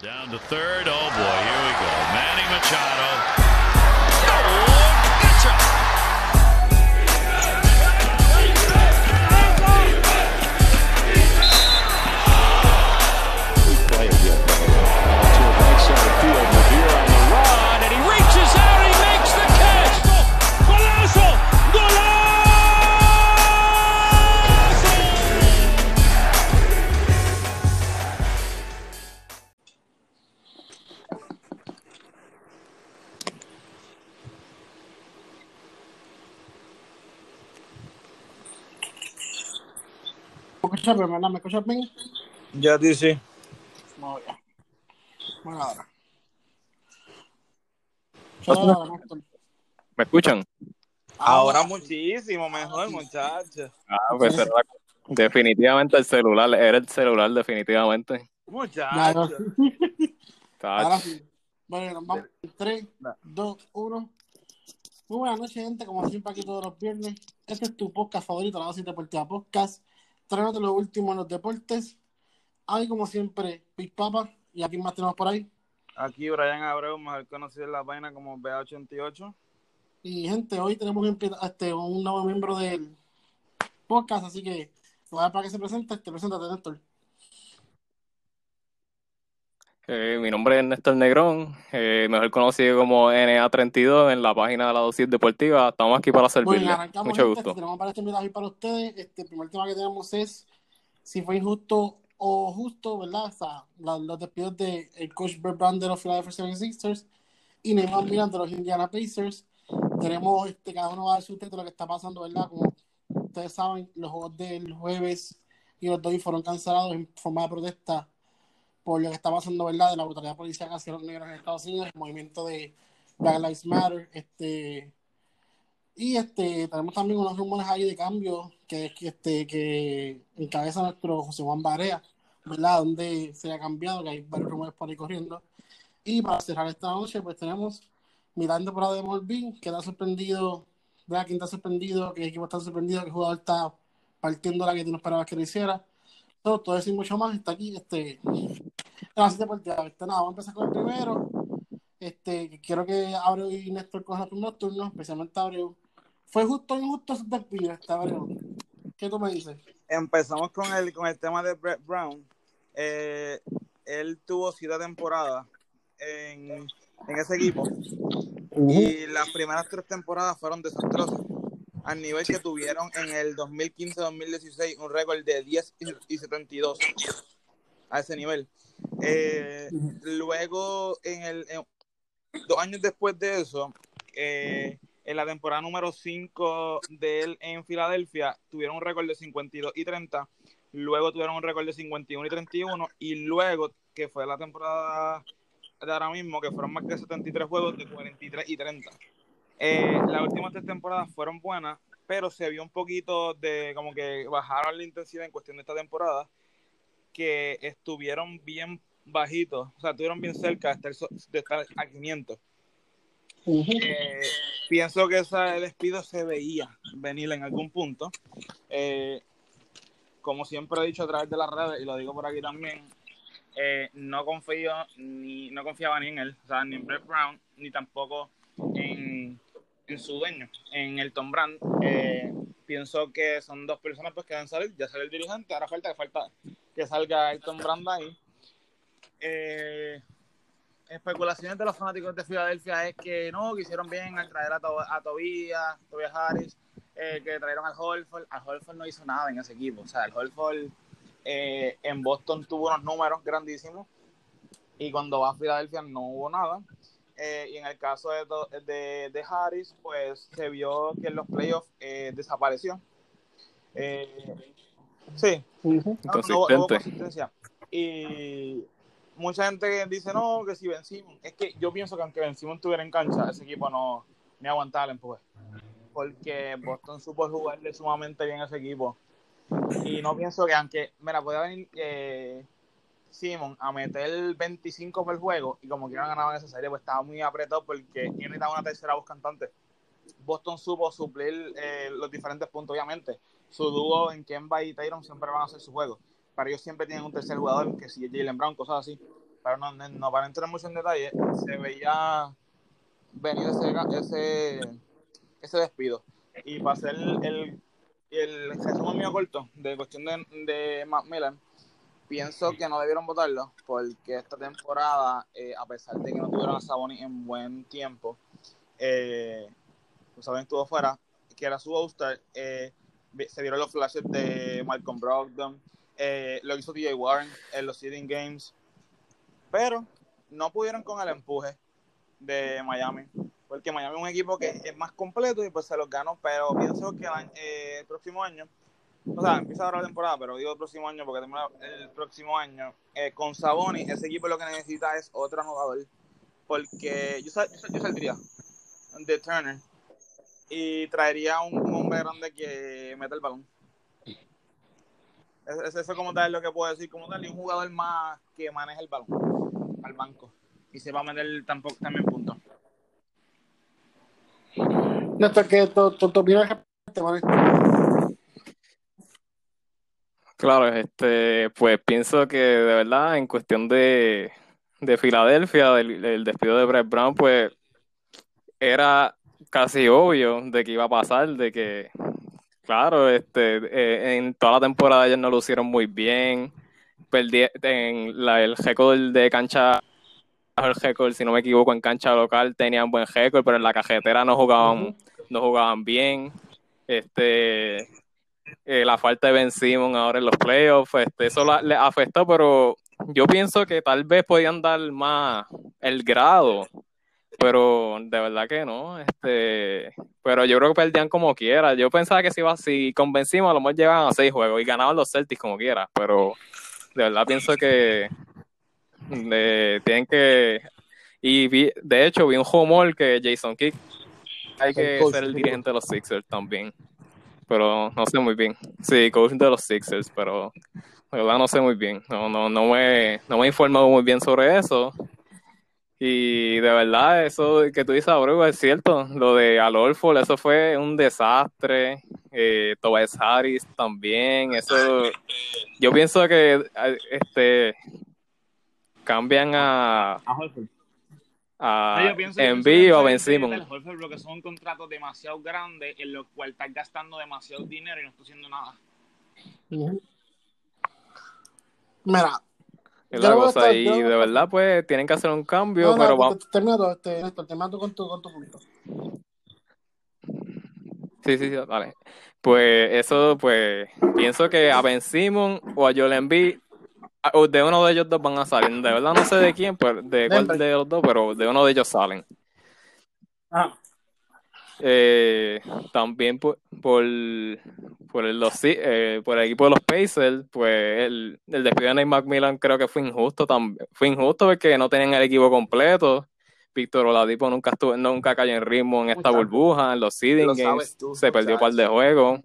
Down to third. Oh boy, here we go. Manny Machado. Oh, it's up. ¿Me escuchas bien? Ya, ti sí. Muy bien. Bueno, ahora. ¿Me escuchan? Ahora muchísimo mejor, muchachos. Ah, pues será definitivamente el celular. Era el celular, definitivamente. Muchachos. Ahora sí. Bueno, nos vamos. 3, 2, 1. Muy buenas noches, gente. Como siempre, aquí todos los viernes. Este es tu podcast favorito, la dosis deportiva podcast. Tráenos lo último en los deportes. Ahí, como siempre, Big Papa. ¿Y a quién más tenemos por ahí? Aquí Brian Abreu, mejor conocido en la vaina como BA88. Y, gente, hoy tenemos un nuevo miembro del podcast, así que voy a dar para que se presente. Te presentas, Néstor. Mi nombre es Néstor Negrón, mejor conocido como NA32 en la página de la dosis deportiva. Estamos aquí para servirles. Bueno, mucho gusto. Tenemos para este invitado hoy para ustedes. El primer tema que tenemos es si fue injusto o justo, ¿verdad? O sea, los despidos del coach Brett Brown de los Philadelphia 76ers y Nate McMillan de los Indiana Pacers. Tenemos, cada uno va a dar su título de lo que está pasando, ¿verdad? Como ustedes saben, los juegos del jueves y los doy fueron cancelados en forma de protesta por lo que está pasando, ¿verdad?, de la brutalidad policial hacia los negros en Estados Unidos, el movimiento de Black Lives Matter, tenemos también unos rumores ahí de cambio que encabeza nuestro José Juan Barea, ¿verdad?, donde se ha cambiado, que hay varios rumores por ahí corriendo. Y para cerrar esta noche, pues tenemos mitad de temporada de MLB, que está sorprendido, ¿verdad?, quién está sorprendido, qué equipo está sorprendido, qué jugador está partiendo la que tú no esperabas que lo hiciera. Todo eso y mucho más está aquí, gracias por nada. Vamos a empezar con el primero. Quiero que Abreu y Néstor cojan los primeros turnos, especialmente Abreu. ¿Fue justo o injusto su despido, Abreu? ¿Qué tú me dices? Empezamos con el tema de Brett Brown. Él tuvo 7 temporadas en ese equipo. Y las primeras 3 temporadas fueron desastrosas, al nivel que tuvieron en el 2015-2016 un récord de 10-72. A ese nivel. Luego, 2 años después de eso, en la temporada número 5 de él en Filadelfia, tuvieron un récord de 52-30. Luego tuvieron un récord de 51-31. Y luego, que fue la temporada de ahora mismo, que fueron más de 73 juegos de 43-30. Las últimas 3 temporadas fueron buenas, pero se vio un poquito de como que bajaron la intensidad en cuestión de esta temporada, que estuvieron bien bajitos, o sea, estuvieron bien cerca de estar a 500. Pienso que ese despido se veía venir en algún punto. Como siempre he dicho a través de las redes, y lo digo por aquí también, no confiaba ni en él, o sea, ni en Brett Brown, ni tampoco en su dueño, en el Tom Brand. Pienso que son 2 personas pues que van a salir. Ya sale el dirigente, ahora falta que salga el Tom Brand ahí. Especulaciones de los fanáticos de Filadelfia es que no, que hicieron bien al traer a Tobias Harris, que trajeron al Horford. Al Horford no hizo nada en ese equipo. O sea, el Horford en Boston tuvo unos números grandísimos y cuando va a Filadelfia no hubo nada. Y en el caso de Harris, pues se vio que en los playoffs desapareció. Sí, no hubo consistencia. Y mucha gente dice, no, que si Ben Simmons. Es que yo pienso que aunque Ben Simmons estuviera en cancha, ese equipo no me aguantaba el empuje. Porque Boston supo jugarle sumamente bien a ese equipo. Y no pienso que aunque, mira, podía venir... Simon a meter 25 por juego y como que no ganaban esa serie, pues estaba muy apretado porque necesitaba una tercera voz cantante. Boston supo suplir los diferentes puntos, obviamente. Su dúo en Kemba y Tyron siempre van a hacer su juego. Para ellos siempre tienen un tercer jugador que si es Jalen Brown, cosas así. pero no van a entrar mucho en detalle, se veía venir ese despido. Y para hacer el resumen mío corto de cuestión de McMillan, pienso que no debieron votarlo porque esta temporada, a pesar de que no tuvieron a Sabonis en buen tiempo, Sabonis estuvo fuera, que era su all-star, se vieron los flashes de Malcolm Brogdon, lo hizo TJ Warren en los seeding games, pero no pudieron con el empuje de Miami, porque Miami es un equipo que es más completo y pues se los ganó, pero pienso que el próximo año, o sea, empieza ahora la temporada, pero digo el próximo año porque termina el próximo año, con Sabonis, ese equipo lo que necesita es otro anotador, porque yo saldría de Turner y traería un hombre grande que meta el balón. Es eso como tal lo que puedo decir, como tal, y un jugador más que maneje el balón al banco y se va a meter tampoco también puntos. No, que tu opinión es que claro, pues pienso que de verdad en cuestión de Filadelfia, el despido de Brett Brown, pues era casi obvio de que iba a pasar, de que claro, en toda la temporada ellos no lucieron muy bien, perdieron el récord de cancha, el récord, si no me equivoco, en cancha local tenían buen récord, pero en la cajetera no jugaban bien. La falta de Ben Simmons ahora en los playoffs, eso le afectó, pero yo pienso que tal vez podían dar más el grado, pero de verdad que no. Pero yo creo que perdían como quiera. Yo pensaba que si con Ben Simmons a lo mejor llegaban a 6 juegos y ganaban los Celtics como quiera, pero de verdad pienso que tienen que... Y de hecho vi un rumor que Jason Kidd hay que ser el dirigente de los Sixers también, pero no sé muy bien. Sí, coach de los Sixers, pero de verdad no sé muy bien. No me he informado muy bien sobre eso. Y de verdad, eso que tú dices, Abreu, es cierto. Lo de Al Horford, eso fue un desastre. Tobias Harris también. Eso, yo pienso que cambian a Horford. A Embiid o a Ben Simmons. Lo que son contratos demasiado grandes en los cuales estás gastando demasiado dinero y no estás haciendo nada. Mira, es la cosa estar, y de verdad pues tienen que hacer un cambio, pero vamos. Termino con tu punto. Sí, vale. Pues eso, pues pienso que a Ben Simmons o a Joel Embiid, de uno de ellos dos van a salir. De verdad no sé de quién, pero de cuál de los dos, pero de uno de ellos salen. Ah. También por el equipo de los Pacers, pues el despido de Nate McMillan creo que fue injusto porque no tenían el equipo completo. Víctor Oladipo nunca cayó en ritmo en esta burbuja, en los seeding games se perdió un par de juegos.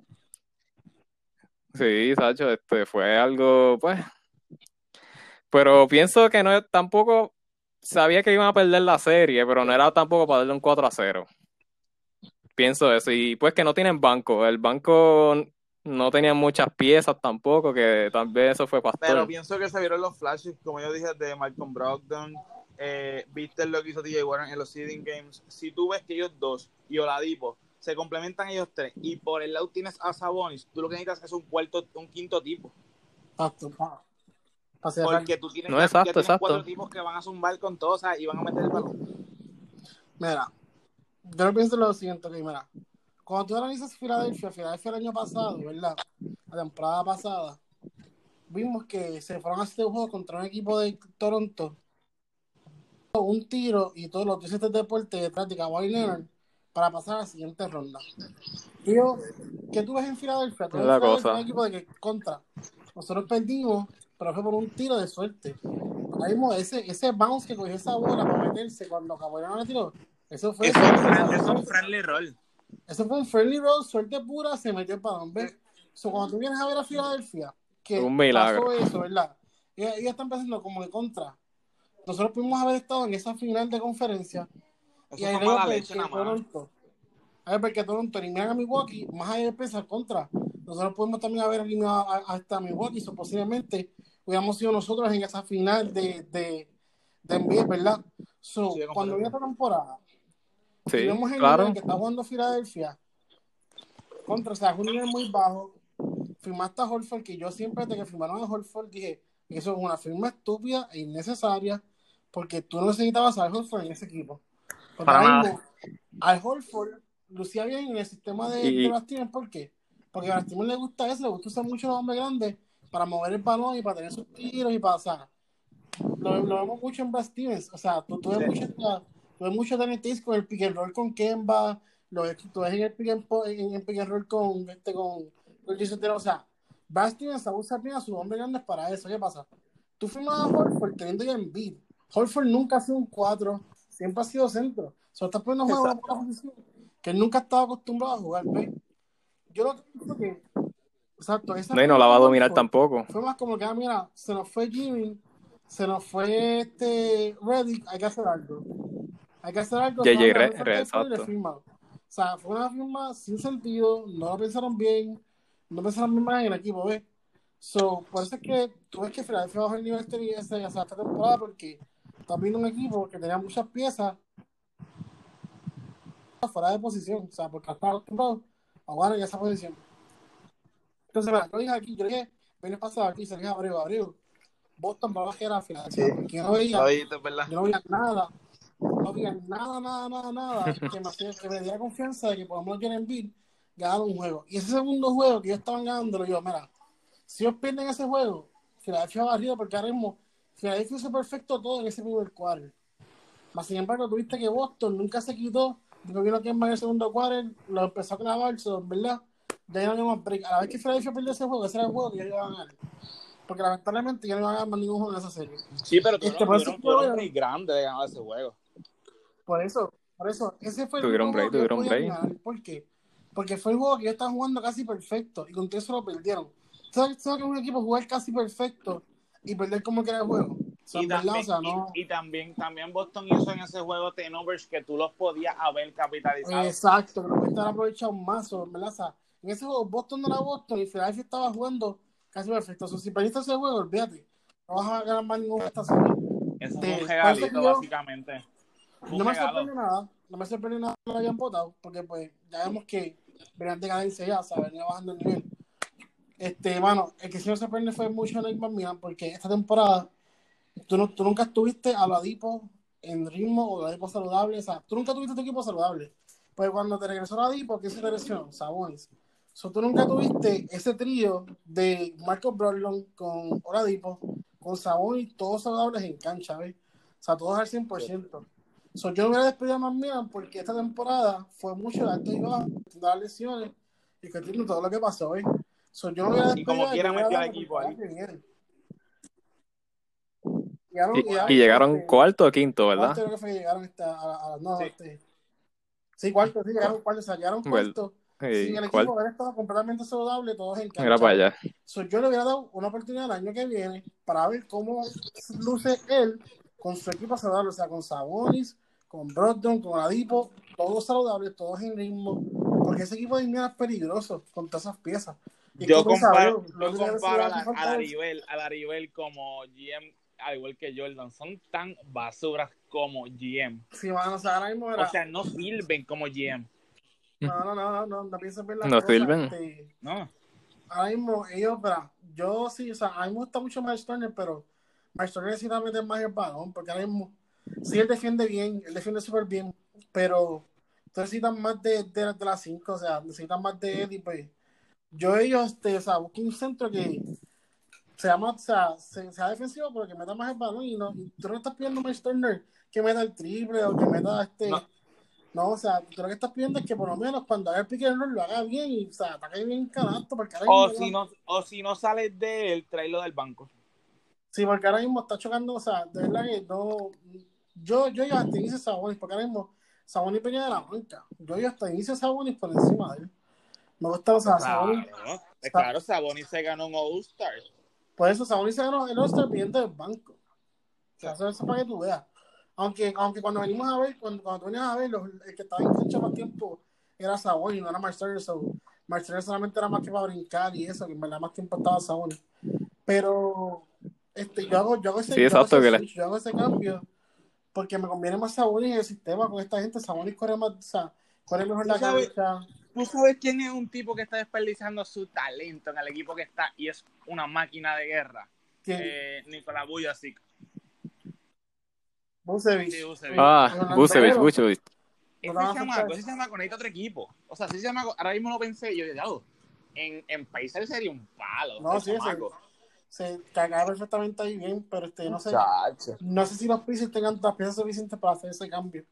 Sí, Sacho, fue algo pues. Pero pienso que no, tampoco sabía que iban a perder la serie, pero no era tampoco para darle un 4-0. Pienso eso. Y pues que no tienen banco. El banco no tenía muchas piezas tampoco, que tal vez eso fue pastor. Pero pienso que se vieron los flashes, como yo dije, de Malcolm Brogdon. Viste lo que hizo TJ Warren en los seeding games. Si tú ves que ellos dos y Oladipo se complementan ellos tres y por el lado tienes a Sabonis, tú lo que necesitas es un quinto tipo. Porque tú tienes, no, exacto. 4 tipos que van a zumbar con todos, ¿sabes? Y van a meter el balón. Mira, yo pienso lo siguiente, que mira, cuando tú analizas Philadelphia el año pasado, ¿verdad? La temporada pasada, vimos que se fueron a hacer un juego contra un equipo de Toronto, un tiro y todos los que hiciste deporte de práctica, Kawhi Leonard, para pasar a la siguiente ronda. Digo, ¿qué tú ves en Philadelphia? Tú ves la cosa. Un equipo de que contra. Nosotros perdimos, pero fue por un tiro de suerte. Ahora mismo, ese bounce que cogió esa bola para meterse cuando Cabrera le tiró, eso fue un friendly roll, suerte pura, se metió el balón. Cuando tú vienes a ver a Filadelfia, que un milagro. Pasó eso, ¿verdad? Ellos están pensando como de contra. Nosotros pudimos haber estado en esa final de conferencia. Eso y ahí digo porque Toronto eliminan a Milwaukee, más allá de pensar contra. Nosotros podemos también haber eliminado hasta Milwaukee, o posiblemente hubiéramos sido nosotros en esa final de estén bien, ¿verdad? So, sí, cuando vi esta temporada, sí, tenemos el nivel que está jugando Philadelphia contra, o sea, un nivel muy bajo. Firmaste a Horford, que yo siempre, desde que firmaron a Horford, dije que eso es una firma estúpida e innecesaria, porque tú no necesitabas a Al Horford en ese equipo. Porque Al Horford lucía bien en el sistema de Brad Stevens. ¿Por qué? Porque a Brad Stevens le gusta eso, le gusta usar mucho los hombres grandes para mover el balón y para tener sus tiros y para, o sea, lo vemos mucho en Brad Stevens. O sea, tú ves mucho tenetis con el pick and roll con Kemba, tú ves en el pick and roll con o sea, Brad Stevens sabe usar bien a sus hombres grandes para eso. ¿Qué pasa? Tú firmas a Horford teniendo ya Embiid. Horford nunca ha sido un 4, siempre ha sido centro. Solo está poniendo juego a una posición que él nunca estaba acostumbrado a jugar, ¿ves? Yo lo que pienso que... Exacto. No, y no la va a dominar tampoco. Fue más como que, mira, se nos fue Jimmy, se nos fue Reddick, hay que hacer algo. JJ Reddick, exacto. O sea, fue una firma sin sentido, no lo pensaron bien, más en el equipo, ¿ves? So, por eso es que tú ves que Philadelphia bajó el nivel esta temporada, porque también un equipo que tenía muchas piezas fuera de posición, o sea, porque hasta ahora ya esa posición. Entonces, mira, yo dije aquí, viene pasado aquí, se dije Abreu. Boston va a bajar a Philadelphia, sí, porque yo no veía nada, que me diera confianza de que por lo menos Joel Embiid ganara un juego. Y ese segundo juego que ellos estaban ganándolo, yo, mira, si ellos pierden ese juego, Philadelphia va arriba, porque ahora mismo Philadelphia hizo perfecto todo en ese primer cuarto. Mas sin embargo, tuviste que Boston nunca se quitó. Digo, vino que en el segundo cuarto lo empezó a clavar, ¿verdad? Ya no había más break. A la vez que Philadelphia perdió ese juego, ese era el juego que ya iban a ganar. Porque lamentablemente ya no iban a ganar más ningún juego en esa serie. Sí, pero tuvieron muy grande de ganar ese juego. Por eso, ese fue el juego que podían ganar. ¿Por qué? Porque fue el juego que ellos estaban jugando casi perfecto y con eso lo perdieron. ¿Sabes que un equipo jugar casi perfecto y perder como que era el juego? Y también Boston hizo en ese juego turnovers que tú los podías haber capitalizado. Exacto, pero Boston aprovechado más, ¿verdad? O sea, en ese juego Boston no era Boston y Philadelphia estaba jugando casi perfecto. O sea, si perdiste ese juego, olvídate, no vas a ganar más ninguna estación. Eso es un regalito, básicamente. No me sorprende nada que lo hayan votado, porque pues ya vemos que venían de cadencia ya, o sea, venía bajando el nivel. Mano, el que sí me sorprende fue mucho Nate McMillan, porque esta temporada Tú nunca estuviste a Oladipo en ritmo o Oladipo saludable. O sea, tú nunca tuviste tu equipo saludable. Pues cuando te regresó Oladipo, ¿qué se te lesionó? Sabonis. So, tú nunca tuviste ese trío de Malcolm Brogdon con Oladipo, con Sabonis, todos saludables en cancha, ¿ves? O sea, todos al 100%. So, yo no hubiera despedido a McMillan porque esta temporada fue mucho de alto y bajo, de las lesiones y que tiene todo lo que pasó, ¿ves? So, yo no hubiera despedido. Y como quiera meter al equipo ahí. Y llegaron cuarto o quinto, ¿verdad? Creo que fue que llegaron cuarto. O sea, llegaron cuarto. Sí, el equipo hubiera estado completamente saludable, todos en cancha. Mira para allá. So, yo le hubiera dado una oportunidad el año que viene para ver cómo luce él con su equipo saludable. O sea, con Sabonis, con Brogdon, con Oladipo, todos saludables, todos en ritmo. Porque ese equipo de Indiana es peligroso con todas esas piezas. Y yo comparo a la Rivel como GM, al igual que Jordan, son tan basuras como GM. Sí, bueno, o sea, ahora mismo era... O sea, no sirven como GM. No pienso ver la cosa. No sirven. No. Ahora mismo, ellos, pero yo sí, o sea, a mí me gusta mucho Miles Turner, pero Miles Turner necesita meter más el balón, porque ahora mismo, sí, él defiende súper bien, pero necesitan más de las 5, o sea, necesitan más de él, y pues, busco un centro que sea defensivo, pero que meta más el balón y tú no estás pidiendo a Miles Turner que meta el triple o que meta No, o sea, tú lo que estás pidiendo es que por lo menos cuando haga el pick and roll lo haga bien y, o sea, ataque bien canasto. Si no sales de él, tráelo del banco. Sí, porque ahora mismo está chocando, o sea, de verdad que no... Yo hasta hice Sabonis, porque ahora mismo Sabonis venía de la banca. Yo hasta hice Sabonis por encima de él. Me gusta, o sea, Sabonis. Claro, Sabonis se ganó un All-Star. Por eso Sabonis se ganó el All-Star pidiendo del banco. O sea, eso es para que tú veas. Aunque cuando venimos a ver, cuando tú venías a ver, el que estaba en cancha más tiempo era Sabonis, no era Marcelo. Marcelo solamente era más que para brincar y eso, que en verdad más tiempo estaba Sabonis. Pero yo hago ese cambio porque me conviene más Sabonis en el sistema con esta gente. Sabonis corre más, o sea, corre mejor la cabeza. Tú sabes quién es un tipo que está desperdiciando su talento en el equipo que está y es una máquina de guerra. ¿Quién? Nikola Vučević. Vučević. Ese chamaco necesita otro equipo. O sea, ese chamaco, ahora mismo lo pensé y yo dije, en país él sería un palo. No, sí, se cagaba perfectamente ahí bien, pero no sé si los Pacers tengan las piezas suficientes para hacer ese cambio.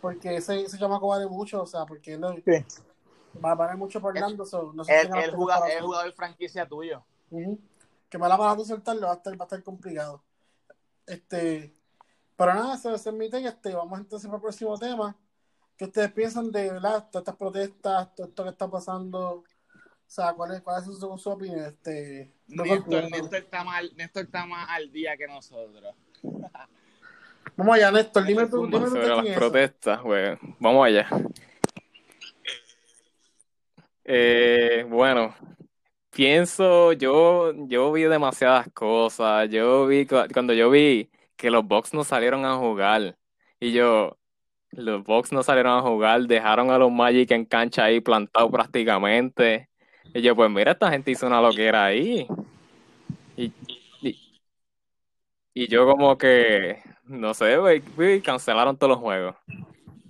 Porque ese chamaco vale mucho, o sea, porque él va a valer mucho por Orlando. El jugador franquicia tuyo. Uh-huh. Que me la vas a soltarlo, va a estar complicado. Pero nada, eso es mi tema. Vamos entonces para el próximo tema. ¿Qué ustedes piensan de todas estas protestas, todo esto que está pasando? O sea, ¿cuál es su opinión? Néstor está más al día que nosotros. Vamos allá, Néstor, dime sobre las protestas, güey. Vamos allá. Bueno, pienso, yo vi demasiadas cosas. Cuando yo vi que los Bucks no salieron a jugar, los Bucks no salieron a jugar, dejaron a los Magic en cancha ahí plantado prácticamente. Y yo, pues mira, esta gente hizo una loquera ahí. Y yo como que, no sé, güey, cancelaron todos los juegos.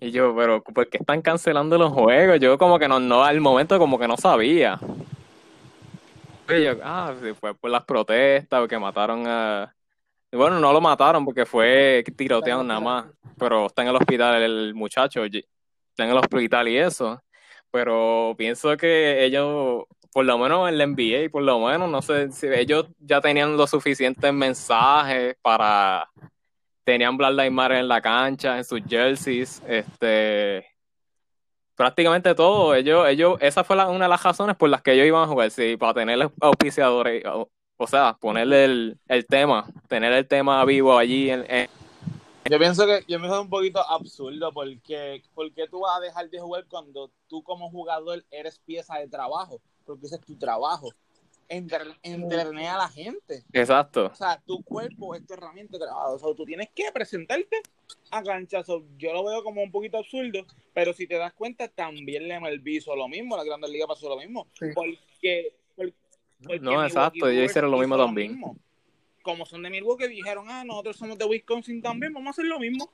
Y yo, pero ¿por qué están cancelando los juegos? Yo como que no al momento como que no sabía. Y yo, fue por las protestas, porque mataron a... Bueno, no lo mataron porque fue tiroteado nada más, pero está en el hospital el muchacho, está en el hospital y eso. Pero pienso que ellos, por lo menos en la NBA, por lo menos, no sé, si ellos ya tenían los suficientes mensajes para... Tenían Black Lives Matter en la cancha, en sus jerseys, prácticamente todo. Ellos, esa fue una de las razones por las que ellos iban a jugar, sí, para tener auspiciadores... O sea, ponerle el tema, tener el tema vivo allí. Yo pienso que es un poquito absurdo porque tú vas a dejar de jugar cuando tú como jugador eres pieza de trabajo, porque ese es tu trabajo. Entrenea a la gente. Exacto. O sea, tu cuerpo es tu herramienta de trabajo. O sea, tú tienes que presentarte a canchazo. Yo lo veo como un poquito absurdo, pero si te das cuenta, también le malviso lo mismo. La Grandes Ligas pasó lo mismo. Sí. Porque no, exacto, ellos hicieron lo mismo también. Como son de Milwaukee, dijeron, nosotros somos de Wisconsin también, vamos a hacer lo mismo.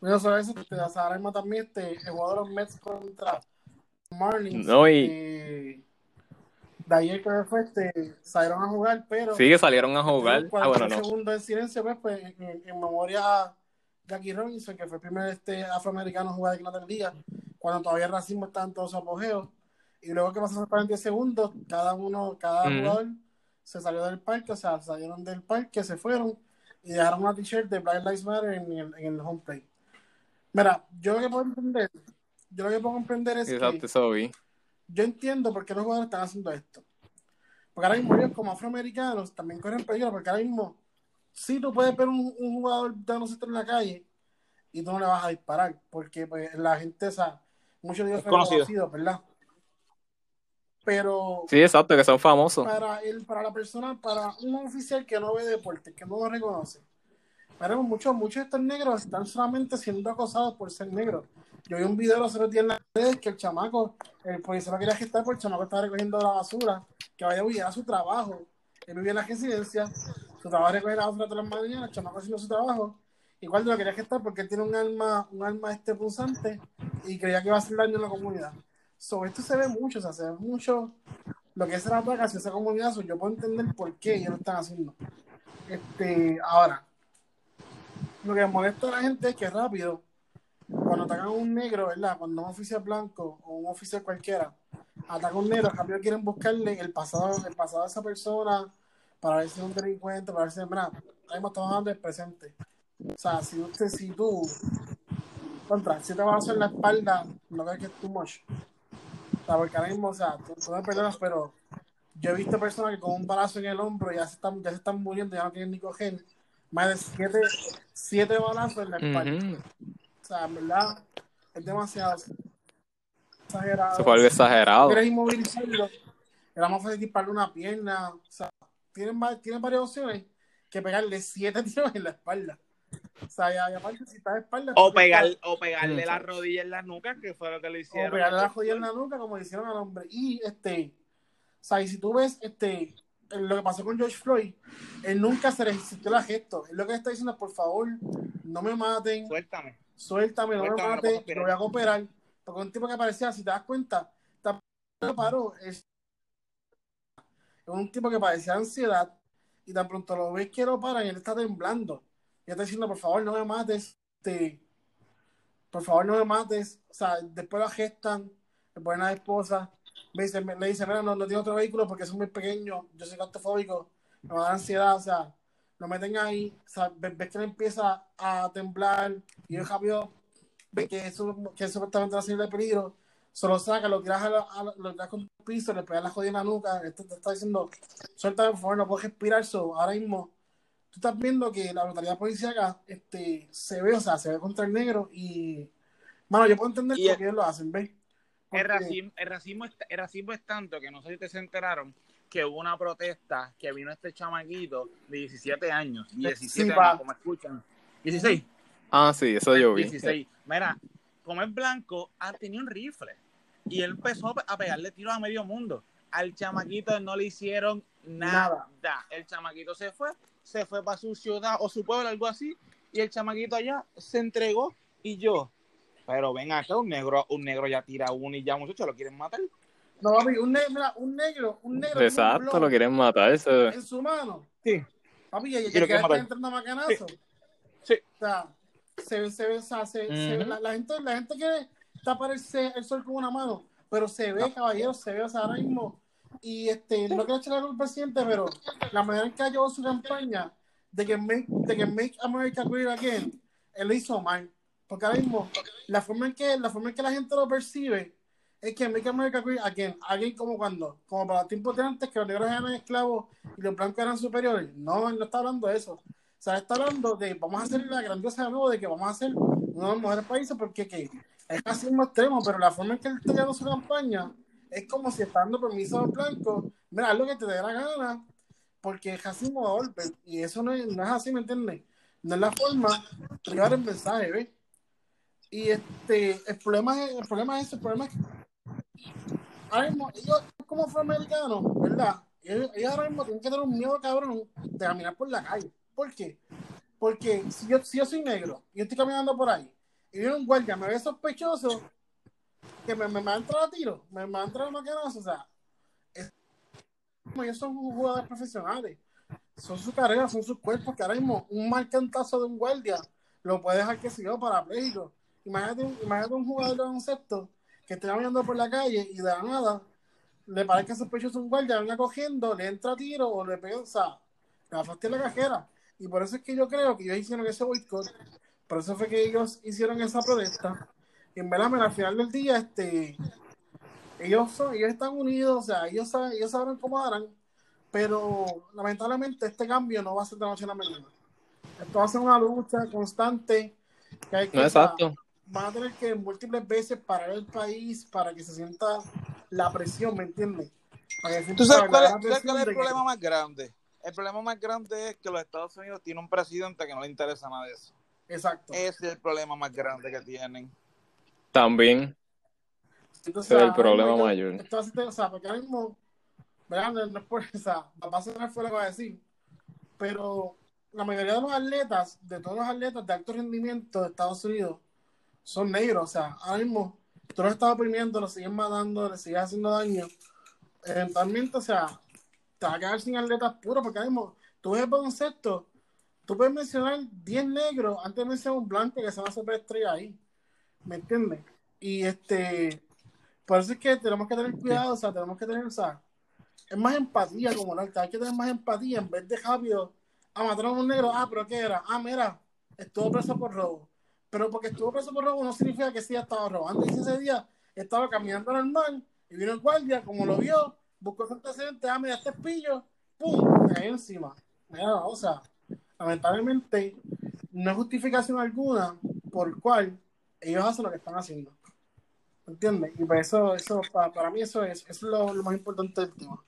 Bueno, sobre eso, ahora mismo también el jugador de los Mets contra Marlins. No, de ayer que fue, salieron a jugar, pero... Sí, que salieron a jugar. 40 segundos en silencio, pues en memoria a Jackie Robinson, que fue el primer afroamericano a jugar de Grandes Ligas, cuando todavía el racismo estaba en todos sus apogeos. Y luego que pasaron 40 segundos, cada jugador se salió del parque, o sea, salieron del parque, se fueron y dejaron una t-shirt de Black Lives Matter en el home plate. Mira, yo lo que puedo comprender es que yo entiendo por qué los jugadores están haciendo esto. Porque ahora mismo ellos como afroamericanos también corren peligro, porque ahora mismo sí tú puedes ver un jugador dándose en la calle y tú no le vas a disparar, porque pues, la gente, o sea, muchos de ellos son conocidos, ¿verdad? Pero sí, exacto, que son famosos. Para un oficial que no ve deporte, que no lo reconoce. Pero muchos de estos negros están solamente siendo acosados por ser negros. Yo vi un video los otros días en las redes que el chamaco, el policía lo quería gestar porque el chamaco estaba recogiendo la basura, que vaya a huir a su trabajo. Él vivía en la residencia, su trabajo es recoger la basura todas las mañanas, el chamaco haciendo su trabajo. Igual lo quería gestar porque él tiene un arma punzante y creía que iba a hacer daño a la comunidad. Sobre esto se ve mucho lo que es la placa hacia esa comunidad. Yo puedo entender por qué ellos lo están haciendo. Ahora, lo que molesta a la gente es que rápido, cuando atacan a un negro, ¿verdad? Cuando un oficial blanco o un oficial cualquiera ataca a un negro, rápido quieren buscarle el pasado de esa persona para ver si es un delincuente, para ver si es bravo. Ahí estamos hablando del presente. O sea, si te vas a hacer la espalda, no crees que es too much. Porque ahora mismo, o sea, tú me perdonas, pero yo he visto personas que con un balazo en el hombro ya se están muriendo, ya no quieren ni coger más de 7 balazos en la espalda. Uh-huh. O sea, en verdad, es demasiado exagerado. Se vuelve exagerado. Si quieres inmovilizarlo, era más fácil dispararle una pierna. O sea, tienen varias opciones que pegarle 7 tiros en la espalda. O sea, ya aparte, si estás de espalda... o pegarle la rodilla en la nuca, que fue lo que le hicieron. O pegarle la rodilla en la nuca, como le hicieron al hombre. Y, o sea, y si tú ves, lo que pasó con George Floyd, él nunca se resistió a los gestos. Él lo que está diciendo es, por favor, no me maten. Suéltame, no me maten, lo voy a cooperar. Porque un tipo que parecía, si te das cuenta, lo paró. Es un tipo que padecía ansiedad y tan pronto lo ves que lo paran, él está temblando. Y está diciendo, por favor, no me mates. Por favor, no me mates. O sea, después lo gestan, después la esposa. Le dice, mira, no tengo otro vehículo porque son muy pequeños, yo soy claustrofóbico, me da ansiedad, o sea, no me tengan ahí. O sea, ves que le empieza a temblar y él rápido ve que eso es supuestamente una señal de peligro, solo saca, lo tiras con el piso, le pegas la jodida en la nuca, te está diciendo, suéltame por favor, no puedes respirar. Ahora mismo, tú estás viendo que la brutalidad policíaca se ve, o sea, se ve contra el negro y, mano, yo puedo entender por qué ellos lo hacen, ¿ves? El racismo es tanto que no sé si te se enteraron que hubo una protesta que vino este chamaquito de 17 años, 17 años, como escuchan. 16. Ah, sí, eso yo vi. 16. Mira, como es blanco, tenía un rifle y él empezó a pegarle tiros a medio mundo. Al chamaquito no le hicieron nada. El chamaquito se fue para su ciudad o su pueblo, algo así, y el chamaquito allá se entregó y yo... Pero ven acá, un negro ya tira uno y ya, muchachos, ¿lo quieren matar? No, papi, un negro. Exacto, lo quieren matar. Eso. En su mano. Sí. Papi, ya está entrando a macanazo. Sí. O sea, se ve, la gente quiere tapar el sol con una mano, pero se ve, caballero, se ve, o sea, ahora mismo. Y no quiero echarle al presidente, pero la manera en que llevó su campaña de que Make America Great Again, él lo hizo mal. Porque ahora mismo, la forma en que la gente lo percibe es que Make America Great Again, como para los tiempos de antes, que los negros eran esclavos y los blancos eran superiores. No, él no está hablando de eso. O sea, está hablando de vamos a hacer la grandiosa de nuevo, de que vamos a ser uno de los mejores países, porque que es casi un extremo, pero la forma en que él está llevando su campaña es como si está dando permiso a los blancos. Mira, haz lo que te dé la gana, porque es así como golpe. Y eso no es así, ¿me entiendes? No es la forma de llevar el mensaje, ¿ves? Y el problema es ahora mismo, ellos como afroamericanos, ¿verdad? Ellos ahora mismo tienen que tener un miedo cabrón de caminar por la calle. ¿Por qué? Porque si yo soy negro y yo estoy caminando por ahí y viene un guardia, me ve sospechoso, que me va a entrar a tiro, me va a entrar a macanazo. O sea, ellos son jugadores profesionales, son sus carreras, son sus cuerpos, que ahora mismo un mal cantazo de un guardia lo puede dejar que siga parapléjico. Imagínate un jugador de baloncesto que esté caminando por la calle y de la nada le parezca sospechoso un guardia, venga cogiendo, le entra tiro o le pega, o sea, le afastó la cajera. Y por eso es que yo creo que ellos hicieron ese boicot, por eso fue que ellos hicieron esa protesta. Y en verdad, al final del día, ellos están unidos, o sea, ellos saben cómo harán, pero lamentablemente este cambio no va a ser de noche a la mañana. Esto va a ser una lucha constante. Que exacto. Van a tener que múltiples veces parar el país para que se sienta la presión, ¿me entiendes? ¿Tú sabes cuál es el problema más grande? El problema más grande es que los Estados Unidos tienen un presidente que no le interesa nada de eso. Exacto. Ese es el problema más grande que tienen. También. Entonces, es el problema mayor. Entonces, o sea, porque ahora mismo, ¿verdad? No es por esa. Va a ser una escuela que va a decir. Pero la mayoría de los atletas, de todos los atletas de alto rendimiento de Estados Unidos, son negros. O sea, ahora mismo tú los estás oprimiendo, los sigues matando, les sigues haciendo daño. Eventualmente, o sea, te vas a quedar sin atletas puros, porque ahora mismo tú ves el baloncesto, tú puedes mencionar 10 negros, antes de mencionar un blanco que se va a superestrella ahí. ¿Me entiendes? Y por eso es que tenemos que tener cuidado, o sea, es más empatía como la hay que tener más empatía en vez de rápido. Mataron a un negro, pero ¿qué era? Mira, estuvo preso por robo. Pero porque estuvo preso por robo no significa que sí estaba robando. Y ese día estaba caminando normal y vino el guardia, como lo vio, buscó su antecedente, mira, este pillo, ¡pum! Me cayó encima. Mira, o sea, lamentablemente no hay justificación alguna por el cual ellos hacen lo que están haciendo. ¿Entiendes? Y para eso para mí eso es lo más importante del tema.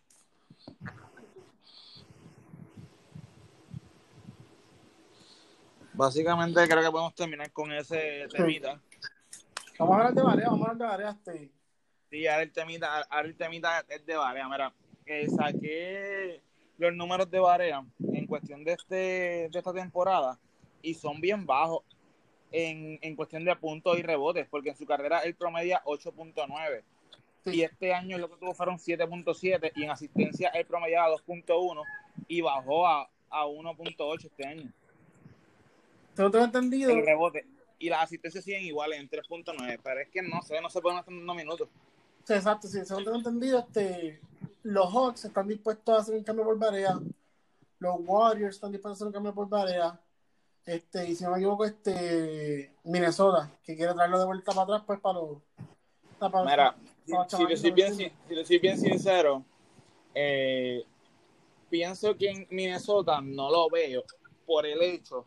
Básicamente creo que podemos terminar con ese temita. Vamos a hablar de Barea, Sí, ahora el temita es de Barea. Mira, saqué los números de Barea en cuestión de esta temporada y son bien bajos en cuestión de puntos y rebotes, porque en su carrera él promedia 8.9. Y este año lo que tuvo fueron 7.7 y en asistencia él promediaba 2.1 y bajó a 1.8 este año. ¿Tú te has entendido? El rebote. Y las asistencias siguen iguales en 3.9, pero es que no se pueden hacer en 2 minutos. Sí, exacto, sí, según tengo entendido, los Hawks están dispuestos a hacer un cambio por Barea, los Warriors están dispuestos a hacer un cambio por Barea, y si no me equivoco, Minnesota, que quiere traerlo de vuelta para atrás, pues para los... Mira, si le soy bien sincero, pienso que en Minnesota no lo veo por el hecho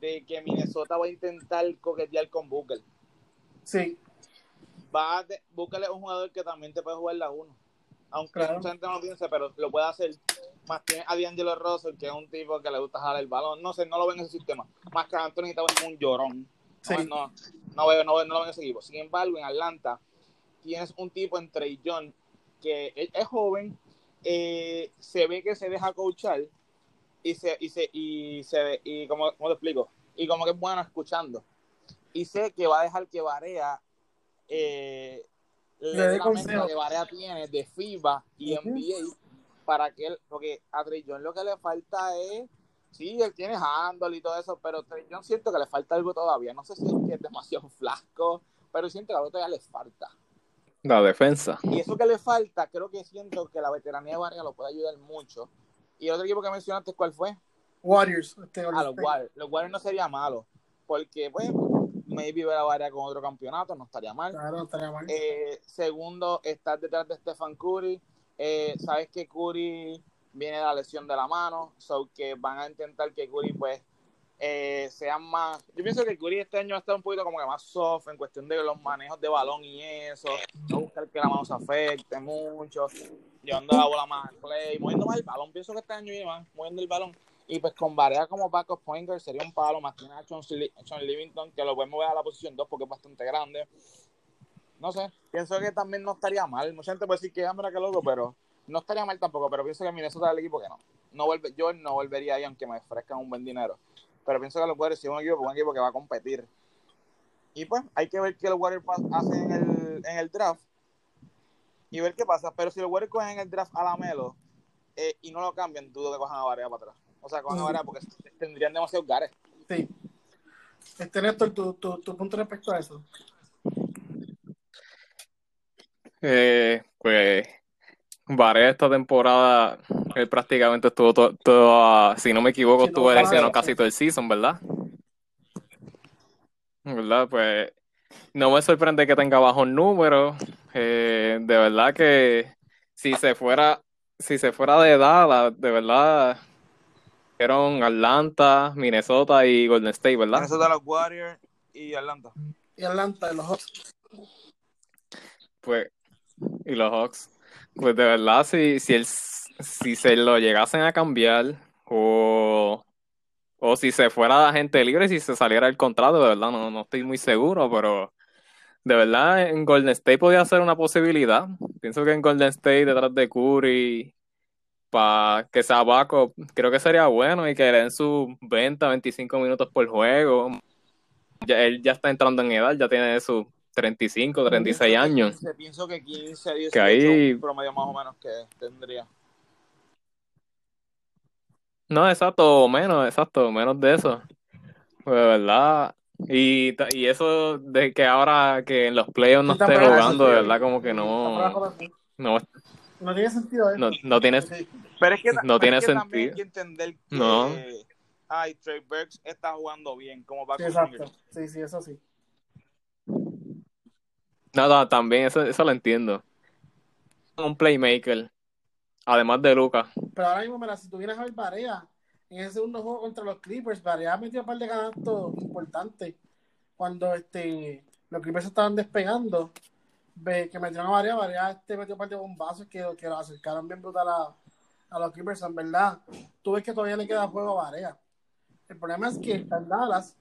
de que Minnesota va a intentar coquetear con Booker. Sí. Booker es un jugador que también te puede jugar la 1. Aunque mucha gente no piense, pero lo puede hacer. Más tiene a D'Angelo Russell, que es un tipo que le gusta jalar el balón. No sé, no lo ven en ese sistema. Más que Anthony estaba en un llorón. Sí. No lo ven en ese equipo. Sin embargo, en Atlanta tienes un tipo en Trey Young que es joven, se ve que se deja coachar y ¿cómo te explico? Y como que es bueno escuchando. Y sé que va a dejar que Barea le consejo que Barea tiene de FIBA y NBA para que él, porque a Trey Young lo que le falta es, sí, él tiene handle y todo eso, pero Trey Young siento que le falta algo todavía. No sé si es que es demasiado flasco, pero siento que a Barea le falta la defensa. Y eso que le falta, creo que siento que la veteranía de Barea lo puede ayudar mucho. Y el otro equipo que mencionaste, ¿cuál fue? Warriors. Los Warriors no sería malo, porque, pues, maybe ver a Barea con otro campeonato no estaría mal. Claro, no estaría mal. Segundo, estar detrás de Stephen Curry. Sabes que Curry viene de la lesión de la mano, so que van a intentar que Curry, pues, sea más... Yo pienso que Curry este año va a estar un poquito como que más soft en cuestión de los manejos de balón y eso, no buscar que la mano se afecte mucho, llevando la bola más al play, moviendo más el balón. Pienso que este año iba moviendo el balón, y pues con Barea como backup point guard sería un palo. Más tiene a Sean Livingston, que lo puede mover a la posición 2 porque es bastante grande. No sé, pienso que también no estaría mal. Mucha gente puede decir que hambre, que loco, pero no estaría mal tampoco. Pero pienso que Minnesota es el equipo que yo no volvería ahí aunque me ofrezcan un buen dinero. Pero pienso que los Warriors sí es un equipo que va a competir. Y pues hay que ver qué los Warriors hacen en el draft y ver qué pasa. Pero si los Warriors cogen en el draft a Lamelo y no lo cambian, dudo que cojan a Barea para atrás. O sea, cojan a Barea porque tendrían demasiados gares. Sí. Néstor, tu punto respecto a eso. Pues Barea esta temporada, él prácticamente estuvo todo, si no me equivoco, estuvo lesionado casi todo el season, ¿verdad? Pues no me sorprende que tenga bajos números. De verdad que si se fuera de Dallas, de verdad fueron Atlanta, Minnesota y Golden State, ¿verdad? Minnesota, los Warriors y Atlanta. Y Atlanta, y los Hawks. Pues, y los Hawks. Pues de verdad, si se lo llegasen a cambiar o si se fuera de agente libre, si se saliera el contrato, de verdad no estoy muy seguro, pero de verdad en Golden State podría ser una posibilidad. Pienso que en Golden State detrás de Curry, para que sea backup, creo que sería bueno y que le den sus 20, 25 minutos por juego. Él ya está entrando en edad, ya tiene sus 35, 36 años. Pienso que 15, 18, que ahí... promedio más o menos que tendría. No, exacto, menos de eso. Pues, de verdad. Y eso de que ahora que en los playoffs no esté jugando, de verdad, como que no tiene sentido, ¿eh? No tiene sentido. También hay que entender que Trey Burks está jugando bien, como va. Exacto, sí, eso sí. No, también, eso lo entiendo. Un playmaker, además de Lucas. Pero ahora mismo, mira, si tuvieras a ver Barea, en ese segundo juego contra los Clippers, Barea metió un par de canastos importantes. Cuando los Clippers estaban despegando, que metieron a Barea metió un par de bombazos que lo acercaron bien brutal a los Clippers. En verdad, tú ves que todavía le queda juego a Barea. El problema es que Dallas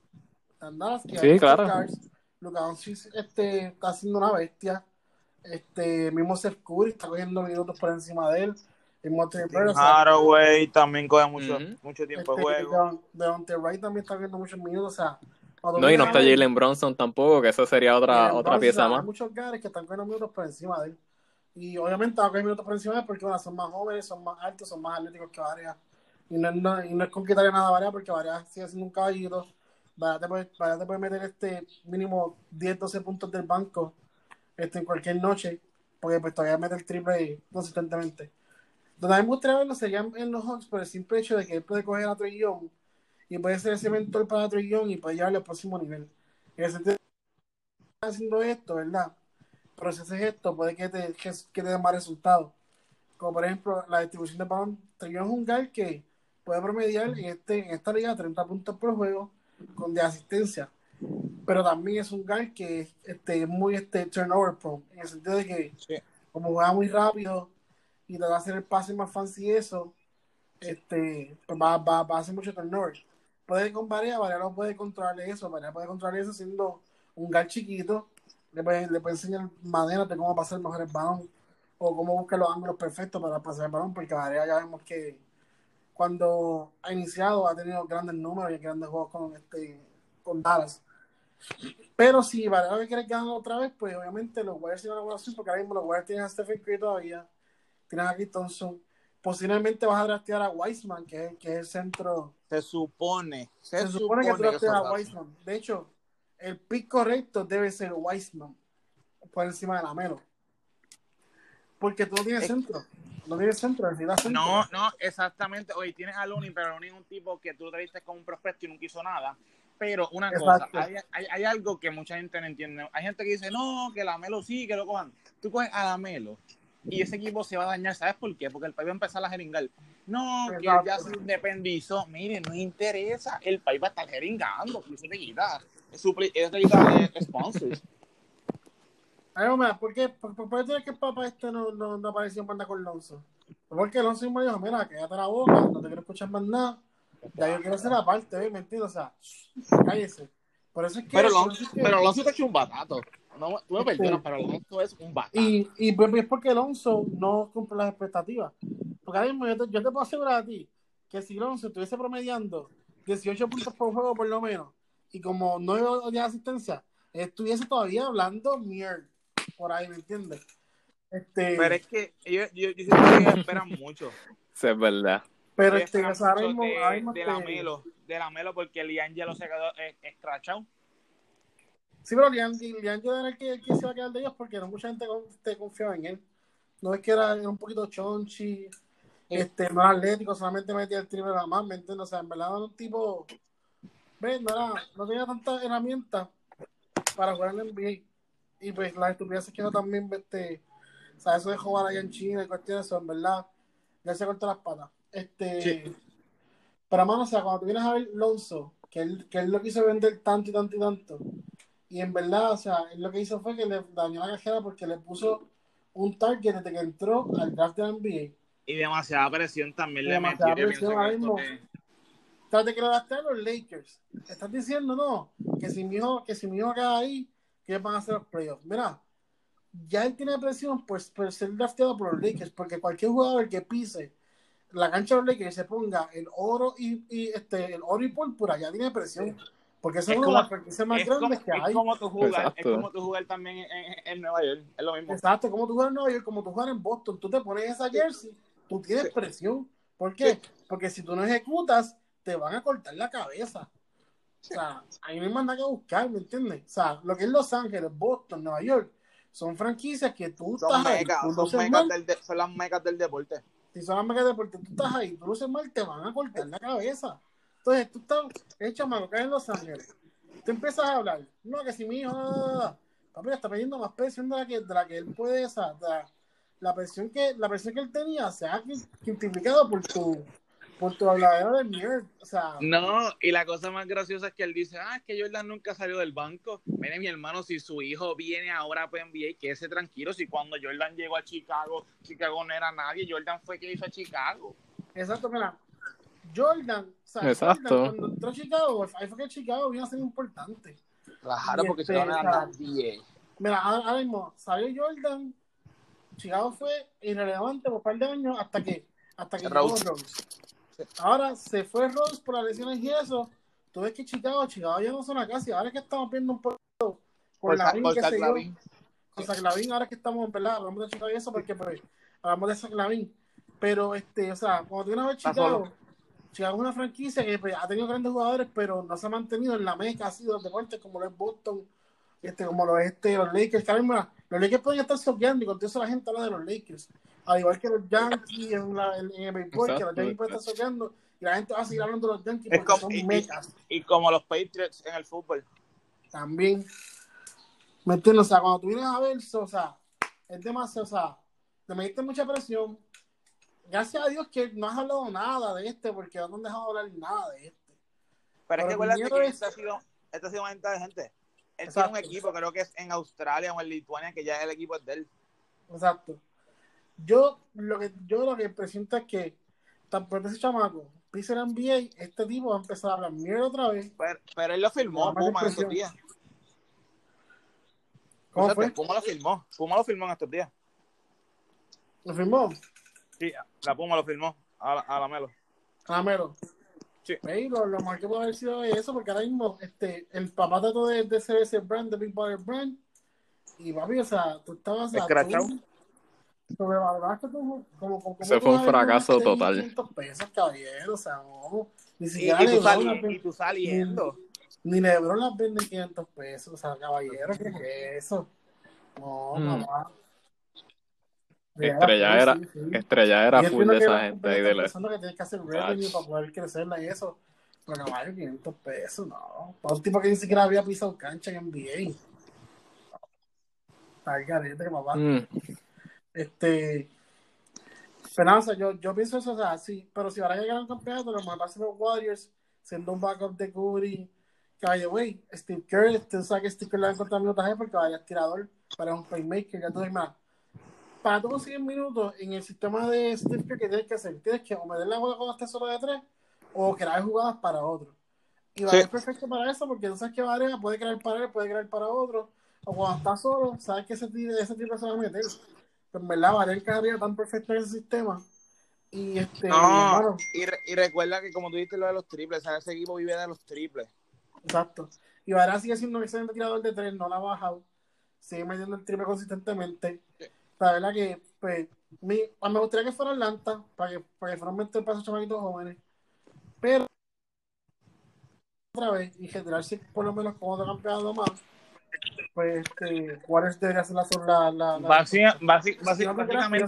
que sí, claro. Luka Doncic está siendo una bestia. Mismo Seth Curry está cogiendo minutos por encima de él. Haraway también coge mucho tiempo de juego. Deonte Wright también está cogiendo muchos minutos. O sea, no, y no está Jalen Brunson tampoco, que eso sería otra pieza más. Hay muchos gares que están cogiendo minutos por encima de él. Y obviamente va a coger minutos por encima de él porque bueno, son más jóvenes, son más altos, son más atléticos que Barea. Y no es con quitarle nada a Barea porque Barea sigue siendo un caballito. Barea te puede meter mínimo 10-12 puntos del banco en cualquier noche, porque pues todavía mete el triple consistentemente. Donde a mí me gustaría verlo sería en los Hawks por el simple hecho de que él puede coger a Trae Young y puede ser ese mentor para Trae Young y puede llevarlo al próximo nivel. En el sentido de que está haciendo esto, ¿verdad? Pero si haces esto, puede que te dé más resultados. Como por ejemplo, la distribución de balón. Trae Young es un guard que puede promediar en esta liga 30 puntos por juego con de asistencia. Pero también es un guard que es muy turnover prone, en el sentido de que sí, como juega muy rápido y te va a hacer el pase más fancy, eso pues va a hacer mucho turnover. Puede con Barea no puede controlar eso. Barea puede controlar eso siendo un guard chiquito. Le puede enseñar manera de cómo pasar mejor el balón o cómo buscar los ángulos perfectos para pasar el balón, porque Barea ya vemos que cuando ha iniciado ha tenido grandes números y grandes juegos con Dallas. Pero si Barea que quiere ganar otra vez, pues obviamente los Warriors tienen una buena opción, porque ahora mismo los Warriors tienen a Stephen Curry todavía, tienen a Klay Thompson, posiblemente vas a draftear a Wiseman, que es el centro. Se supone que drafteas a Wiseman. De hecho, el pick correcto debe ser Wiseman por encima de Lamelo, porque tú no tienes centro. No tiene centro, necesita centro. No, exactamente. Oye, tienes a Looney, pero Looney es un tipo que tú lo trajiste como un prospecto y nunca hizo nada. Pero una exacto, cosa, hay algo que mucha gente no entiende. Hay gente que dice, no, que Lamelo sí, que lo cojan. Tú coges a Lamelo y ese equipo se va a dañar. ¿Sabes por qué? Porque el país va a empezar a jeringar. No, exacto, que él ya se independizó. Mire, no interesa. El país va a estar jeringando. Eso te quita. Eso te quita sponsors. Ay, mamá, ¿por qué tienes que el papá no apareció en banda con Lonzo? Porque Lonzo me dijo, mira, quédate la boca, no te quiero escuchar más nada. Ya yo quiero hacer aparte, ¿eh? Mentira, o sea, cállese. Por eso es que... Pero Lonzo te ha hecho un batato. No, tú me perdonas, pero Lonzo es un batato. Y pues, es porque Lonzo no cumple las expectativas. Porque ahora mismo yo te puedo asegurar a ti que si Lonzo estuviese promediando 18 puntos por juego por lo menos, y como no iba de asistencia, estuviese todavía hablando mierda por ahí, ¿me entiendes? Pero es que yo siento que esperan mucho. Eso es verdad. Pero de Lamelo, porque Liangelo se quedó escrachado. Sí, pero Liangelo era el que se va a quedar de ellos porque no mucha gente confiaba en él. No es que era un poquito chonchi, no era atlético, solamente metía el triple de la mano, ¿me entiendes? O sea, en verdad era un tipo, ¿ves? No tenía tantas herramientas para jugar en el NBA. Y pues las estupideces que yo también, o sea, eso de jugar allá en China y cuestiones, eso en verdad, ya se cortó las patas. Sí. Pero mano, o sea, cuando tú vienes a ver Lonzo, que él lo quiso vender tanto y tanto y tanto, y en verdad, o sea, él lo que hizo fue que le dañó la cajera porque le puso un target desde que entró al draft de la NBA. Y demasiada presión también le metió. Demasiada presión ahora mismo. Trate que lo gasté a los Lakers. Estás diciendo, no, que si mi hijo queda ahí, ¿qué van a hacer los playoffs? Mira, ya él tiene presión por ser drafteado por los Lakers, porque cualquier jugador que pise la cancha de los Lakers y se ponga el oro y el oro y púrpura, ya tiene presión, porque es una de las franquicias más grandes que hay. Es como tú jugar también en Nueva York, es lo mismo. Exacto, como tú jugar en Nueva York, como tú jugar en Boston, tú te pones esa jersey, tú tienes presión. ¿Por qué? Porque si tú no ejecutas, te van a cortar la cabeza. O sea, ahí no hay más nada que buscar, ¿me entiendes? O sea, lo que es Los Ángeles, Boston, Nueva York, son franquicias que tú son estás mega, ahí. Tú son las mecas del deporte. Si son las mecas del deporte, tú estás ahí, tú luces mal, te van a cortar la cabeza. Entonces, tú estás hecho malo acá en Los Ángeles. Tú empiezas a hablar, no, que si mi hijo, papi, está pidiendo más presión de la que él puede, esa, la presión que él tenía se ha quintificado por tu habladero de mierda, o sea... No, y la cosa más graciosa es que él dice, es que Jordan nunca salió del banco. Mire, mi hermano, si su hijo viene ahora para NBA, quédese tranquilo. Si cuando Jordan llegó a Chicago no era nadie, Jordan fue quien hizo a Chicago. Exacto, mira, Jordan, o sea, exacto. Jordan, cuando entró a Chicago, ahí fue que Chicago vino a ser importante. Claro, porque se van a ganar 10. Mira, ahora mismo salió Jordan, Chicago fue irrelevante por un par de años hasta que Rose. Ahora se fue Rose por las lesiones y eso. Tú ves que Chicago ya no son acá, si ahora es que estamos viendo un poco con la Lavín, que se dio. Con Zach Lavín, ahora que estamos en verdad, hablamos de Chicago y eso, porque pues, hablamos de Zach Lavín. Pero, o sea, cuando tú vienes a ver Chicago es una franquicia que pues, ha tenido grandes jugadores, pero no se ha mantenido en la mezcla, ha sido de deportes como lo es Boston, como lo es los Lakers. Los Lakers pueden estar soqueando y con todo eso la gente habla de los Lakers. Al igual que los Yankees en el béisbol, que los Yankees pueden estar soqueando y la gente va a seguir hablando de los Yankees porque son mecas. Y como los Patriots en el fútbol. También. ¿Me entiendes? O sea, cuando tú vienes a ver eso, o sea, es demasiado, o sea, te metiste mucha presión. Gracias a Dios que no has hablado nada de porque no te han dejado hablar nada de Pero es que acuérdate que este ha sido una venta de gente. Él tiene un equipo, creo que es en Australia o en Lituania, que ya el equipo es de él. Exacto. Yo lo que presento es que tampoco ese chamaco pisa el NBA, este tipo va a empezar a hablar mierda otra vez. Pero él lo firmó, Puma, en estos días. ¿Cómo fue? Puma lo firmó en estos días. ¿Lo firmó? Sí, la Puma lo firmó a la Melo. A la Melo. Sí. Hey, lo más que puede haber sido eso, porque ahora mismo el papá trató de ser ese brand, de Big Brother Brand, y papi, o sea, tú estabas... Escrachado. Sobrevaloraste como se fue un fracaso total. 500 pesos, caballero, o sea, no, ni siquiera tú saliendo. Ni LeBron las vende 500 pesos, o sea, caballero, ¿qué es eso? No, mamá. Estrella era full de esa gente ahí de la. Pensando que tienes que hacer revenue para poder crecerla y eso. Pero vale, 500 pesos, no. Para un tipo que ni siquiera había pisado cancha en NBA. Está el garete, papá. Pero no, o sea, yo pienso eso, o sea, sí. Pero si ahora hay que ganar el campeonato, los más los Warriors, siendo un backup de Curry, que vaya, güey, Steve Kerr, o sea, que Steve Kerr le va a encontrar minutos ahí porque vaya tirador para un playmaker, ya todo es más. Para tú conseguir minutos en el sistema de Steve Kerr, que tienes que hacer? Tienes que o meter la bola con este solo de tres o crear jugadas para otro. Y Barea es perfecto para eso, porque tú sabes que Barea puede crear para él, puede crear para otro. O cuando está solo, sabes que ese tipo se va a meter. Pero en verdad, Barea encajaría tan perfecto en ese sistema. Y no, y recuerda que como tú dijiste lo de los triples, ¿sabes? Ese equipo vive de los triples. Exacto. Y Barea sigue siendo un excelente tirador de tres, no la ha bajado. Sigue metiendo el triple consistentemente. Sí. La verdad que pues, me gustaría que fuera Atlanta para que fueran mentor para esos chamaquitos jóvenes, pero otra vez y generarse por lo menos como otro campeonato más, pues cuáles debería ser la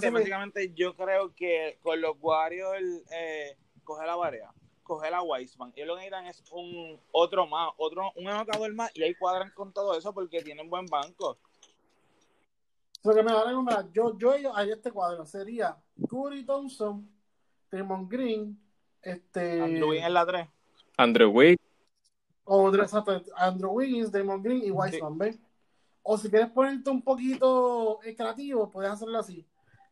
básicamente yo creo que con los Warriors coger a Barea, coger a Wiseman, y lo que necesitan es un anotador más, y ahí cuadran con todo eso porque tienen buen banco. Lo que me va a nombrar, yo ahí cuadro sería Curry, Thompson, Draymond Green, Andrew Wiggins en la 3. Andrew Wiggins, Draymond Green y Wiseman, sí. ¿Ves? O si quieres ponerte un poquito creativo, puedes hacerlo así.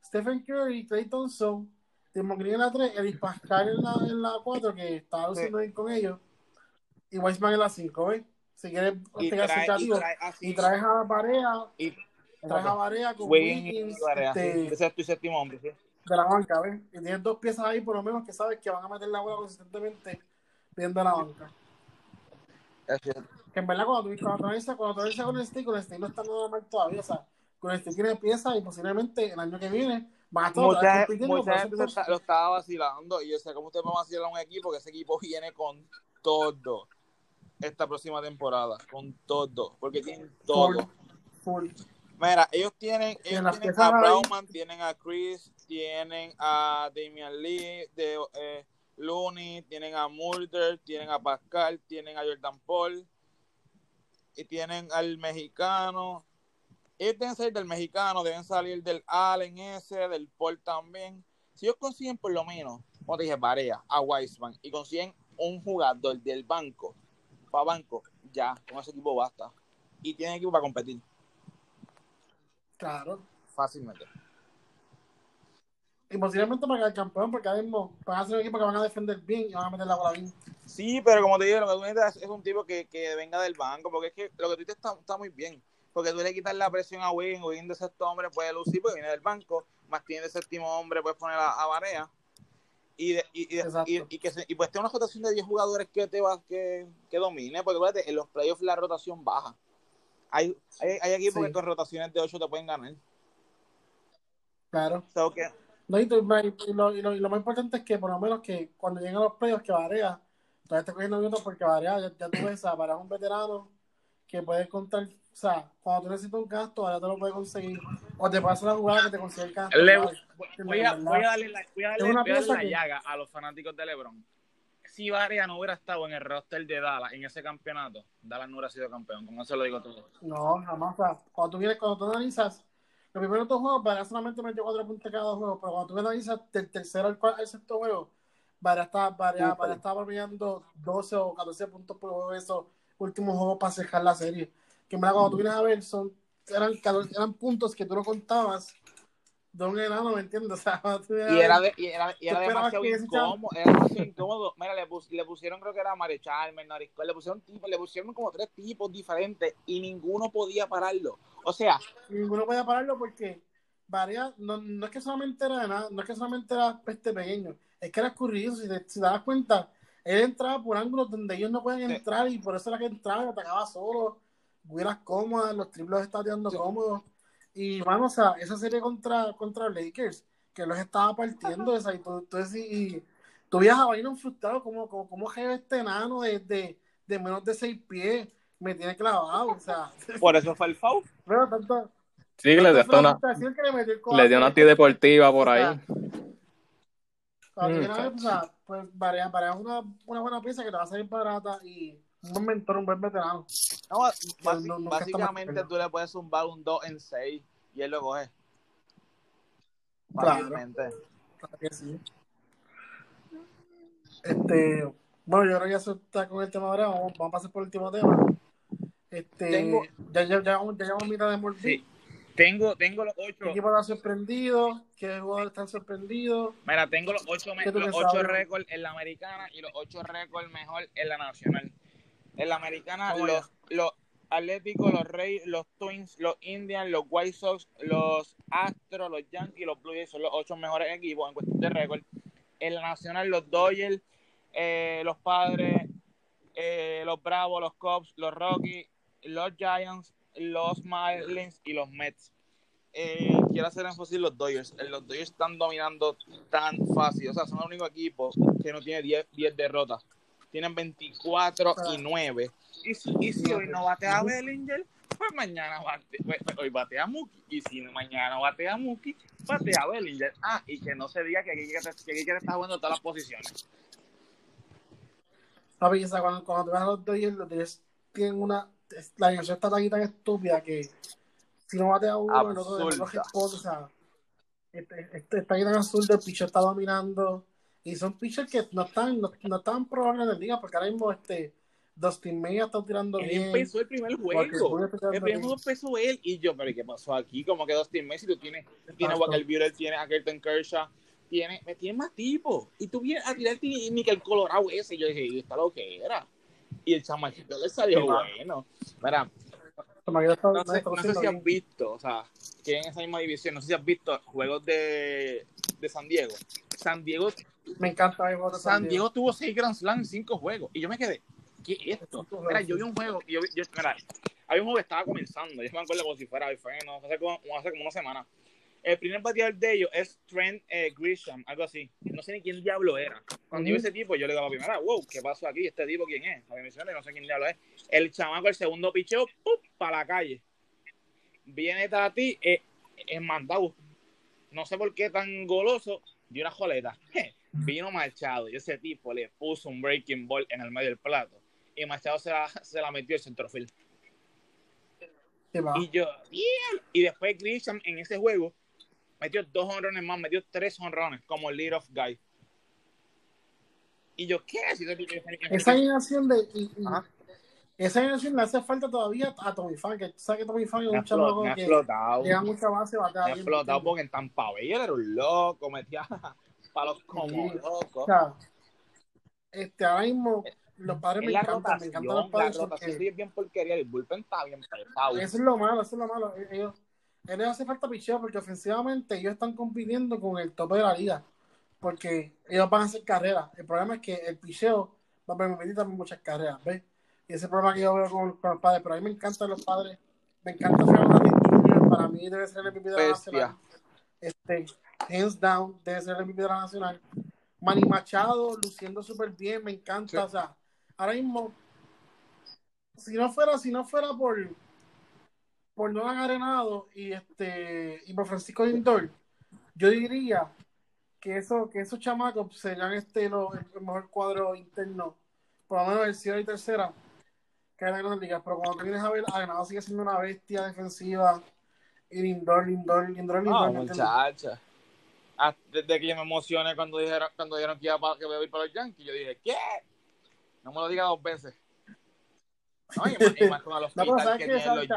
Stephen Curry, Klay Thompson, Draymond Green en la 3, Elis Pascal en la 4, que está haciendo bien con ellos, y Wiseman en la 5, ¿ves? Si quieres pegarse creativo y traes a Barea. Traes a Barea con Wiggins, ese es tu séptimo hombre, ¿sí? De la banca, ¿ves? Y tienes dos piezas ahí por lo menos que sabes que van a meter la bola consistentemente viendo a la banca. Que en verdad cuando atraviesa con el stick no está nada mal todavía, o sea, con el stick tiene piezas y posiblemente el año que viene va a estar mucha gente lo estaba vacilando y yo sé cómo usted va a vacilar a un equipo, que ese equipo viene con todo esta próxima temporada, con todo, porque tienen todo. Full. Mira, ellos tienen a Brauman, tienen a Chris, tienen a Damian Lee, Looney, tienen a Mulder, tienen a Pascal, tienen a Jordan Paul, y tienen al mexicano. Ellos deben salir del mexicano, deben salir del Allen ese, del Paul también. Si ellos consiguen por lo menos, como te dije, Barea, a Wiseman, y consiguen un jugador del banco, para banco, ya, con ese equipo basta. Y tienen equipo para competir. Claro. Fácilmente. y posiblemente para el campeón, porque ahora mismo van a ser un equipo que van a defender bien y van a meter la bola bien. Sí, pero como te digo, lo que tú necesitas es un tipo que venga del banco, porque es que lo que tú dices está muy bien, porque tú le quitas la presión a Win de sexto hombre puede lucir porque viene del banco, más tiene de séptimo hombre puedes poner a Barea y pues tiene una rotación de 10 jugadores que domine, porque fíjate, en los playoffs la rotación baja. Hay equipos sí, que con rotaciones de 8 te pueden ganar. Claro. So, okay. No, y lo más importante es que, por lo menos, que cuando lleguen los playoffs, que Barea todavía está cogiendo minutos, porque Barea ya tú ves, Barea es un veterano que puedes contar, o sea, cuando tú necesitas un gasto, Barea te lo puede conseguir, o te pasa la jugada que te consigue el gasto. Voy a darle la llaga a los fanáticos de LeBron. Si Barea no hubiera estado en el roster de Dallas, en ese campeonato, Dallas no hubiera sido campeón, como eso lo digo todo. No, jamás. Cuando tú analizas los primeros dos juegos, Barea solamente metió 4 puntos cada dos juegos, pero cuando tú analizas del tercero al sexto juego, Barea estaba promediando 12 o 14 puntos por juego, esos últimos juegos para cerrar la serie. Que cuando tú vienes a ver, eran puntos que tú no contabas de un enano, ¿me entiendes? O sea, y era demasiado incómodo. Mira, le pusieron, creo que era Mario Chalmers, Norisco, le pusieron como 3 tipos diferentes y ninguno podía pararlo. O sea, ninguno podía pararlo porque Barea no es que solamente era enano, no es que solamente era peste pequeño, es que era escurridizo. Si te das cuenta, él entraba por ángulos donde ellos no pueden entrar y por eso era que entraba y atacaba solo, hubiera cómodas, los triples estaban tirando cómodos. Y vamos, o sea, esa serie contra Lakers, que los estaba partiendo, esa, y tú viajabas ahí frustrado, como jefe este enano de menos de 6 pies, me tiene clavado, o sea. Por eso fue el foul. Pero tanto. Sí, le dio una antideportiva por ahí. Pues Barea es una buena pieza que te va a salir barata y un buen mentor, un buen veterano. No, básicamente tú le puedes zumbar un 2 en 6 y él lo coge. Claro. Claro que sí. Bueno, yo creo que eso está con el tema ahora. Vamos a pasar por el último tema. Ya llevamos mitad de Morbi. Sí. Tengo los 8. ¿Qué equipo está sorprendido? ¿Qué jugadores están sorprendidos? Mira, tengo los 8 récords en la americana y los 8 récords mejor en la nacional. En la americana, los Atléticos, los Rays, los Twins, los Indians, los White Sox, los Astros, los Yankees, los Blue Jays son los 8 mejores equipos en cuestión de récord. En la nacional, los Dodgers, los Padres, los Bravos, los Cubs, los Rockies, los Giants, los Marlins y los Mets. Quiero hacer énfasis en los Dodgers. Los Dodgers están dominando tan fácil. O sea, son el único equipo que no tiene 10 derrotas. Tienen 24 y 9. Y si hoy no batea a Bellinger, pues mañana batea a Muki. Y si mañana batea a Muki, batea a Bellinger. Ah, y que no se diga que Kike está jugando todas las posiciones. Papi, cuando te vas a los Dodgers, los Dodgers tienen una... La dimensión está tan estúpida que si no batea uno, el otro de los esposos, o sea, está ahí tan absurdo, el pitcher está dominando. Y son pitchers que no están probables en la liga, porque ahora mismo Dustin May está tirando bien. Empezó el primer juego. El primer juego empezó él y yo, pero ¿qué pasó aquí? Como que Dustin May, si tú tienes Walker Buehler, tienes a Clayton Kershaw, tienes más tipos. Y tú vienes a tirarte ni que el Colorado ese. Y yo dije, ¿está lo que era? Y el chamacito le salió bueno. Mira, no sé si has visto, o sea, que en esa misma división, no sé si has visto juegos de San Diego. San Diego, me encanta el juego de San Diego tuvo 6 Grand Slam en 5 juegos. Y yo me quedé, ¿qué es esto? Mira, yo vi un juego, había un juego que estaba comenzando. Yo me acuerdo como si fuera hoy, hace como una semana. El primer bateador de ellos es Trent Grisham, algo así. No sé ni quién diablo era. Cuando yo vi ese tipo, yo le daba primera, wow, ¿qué pasó aquí? ¿Este tipo quién es? A mi misión, no sé quién diablo es. El chamaco, el segundo picheo, ¡pum!, para la calle. Viene Tati, mandado. No sé por qué tan goloso, dio una joleta. Vino Machado y ese tipo le puso un breaking ball en el medio del plato. Y Machado se la metió el centrofield. Y yo, bien. Y después Grisham en ese juego metió 2 jonrones más, metió 3 jonrones como lead-off guy. Y yo, ¿qué? Esa generación de... Esa generación le hace falta todavía a Tommy Pham, que tú sabes que Tommy Pham es un chamaco que llega mucha base batalla. Me ha explotado porque en Tampa Bay era un loco, metía palos como locos. O sea, ahora mismo los padres me encantan los padres. La rotación es bien porquería, el bullpen está bien pesado. Eso es lo malo, eso es lo malo. Ellos hace falta picheo porque ofensivamente ellos están compitiendo con el tope de la liga, porque ellos van a hacer carreras. El problema es que el picheo va a permitir también muchas carreras, ¿ves? Y ese problema que yo veo con los padres, pero a mí me encantan los padres, me encanta ser, para mí debe ser el MVP de la nacional, hands down, debe ser el MVP de la nacional. Manny Machado luciendo súper bien, me encanta, sí. O sea, ahora mismo, si no fuera por Nolan Arenado y por Francisco Lindor, yo diría que esos chamacos serían el mejor cuadro interno, por lo menos el cielo y tercera, que es la Gran Liga. Pero cuando vienes a ver, Arenado sigue siendo una bestia defensiva, y Lindor. No, muchacha. Desde que yo me emocioné cuando dijeron que iba a ir para los Yankees, yo dije, ¿qué? No me lo digas dos veces. No, y más con los Yankees que tienen los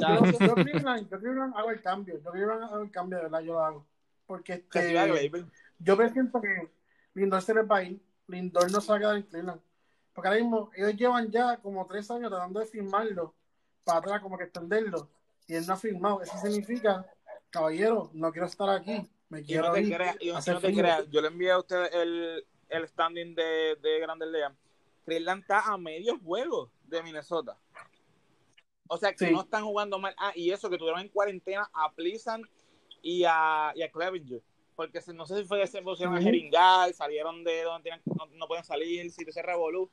Yankees. Yo hago el cambio, de verdad, yo lo hago. Porque yo siento que Lindor se les va a ir. Lindor no se va a quedar en Cleveland. Porque ahora mismo ellos llevan ya como 3 años tratando de firmarlo para atrás, como que extenderlo. Y él no ha firmado. Eso significa, caballero, no quiero estar aquí. Me quiero ir. No te creas. Yo le envié a usted el standing de Grandes Ligas. Cleveland está a medio juego de Minnesota. O sea, que sí, no están jugando mal. Ah, y eso, que tuvieron en cuarentena a Pleasant y a Clevinger, porque no sé si fue que se pusieron a jeringar, salieron de donde no pueden salir, si se revolú,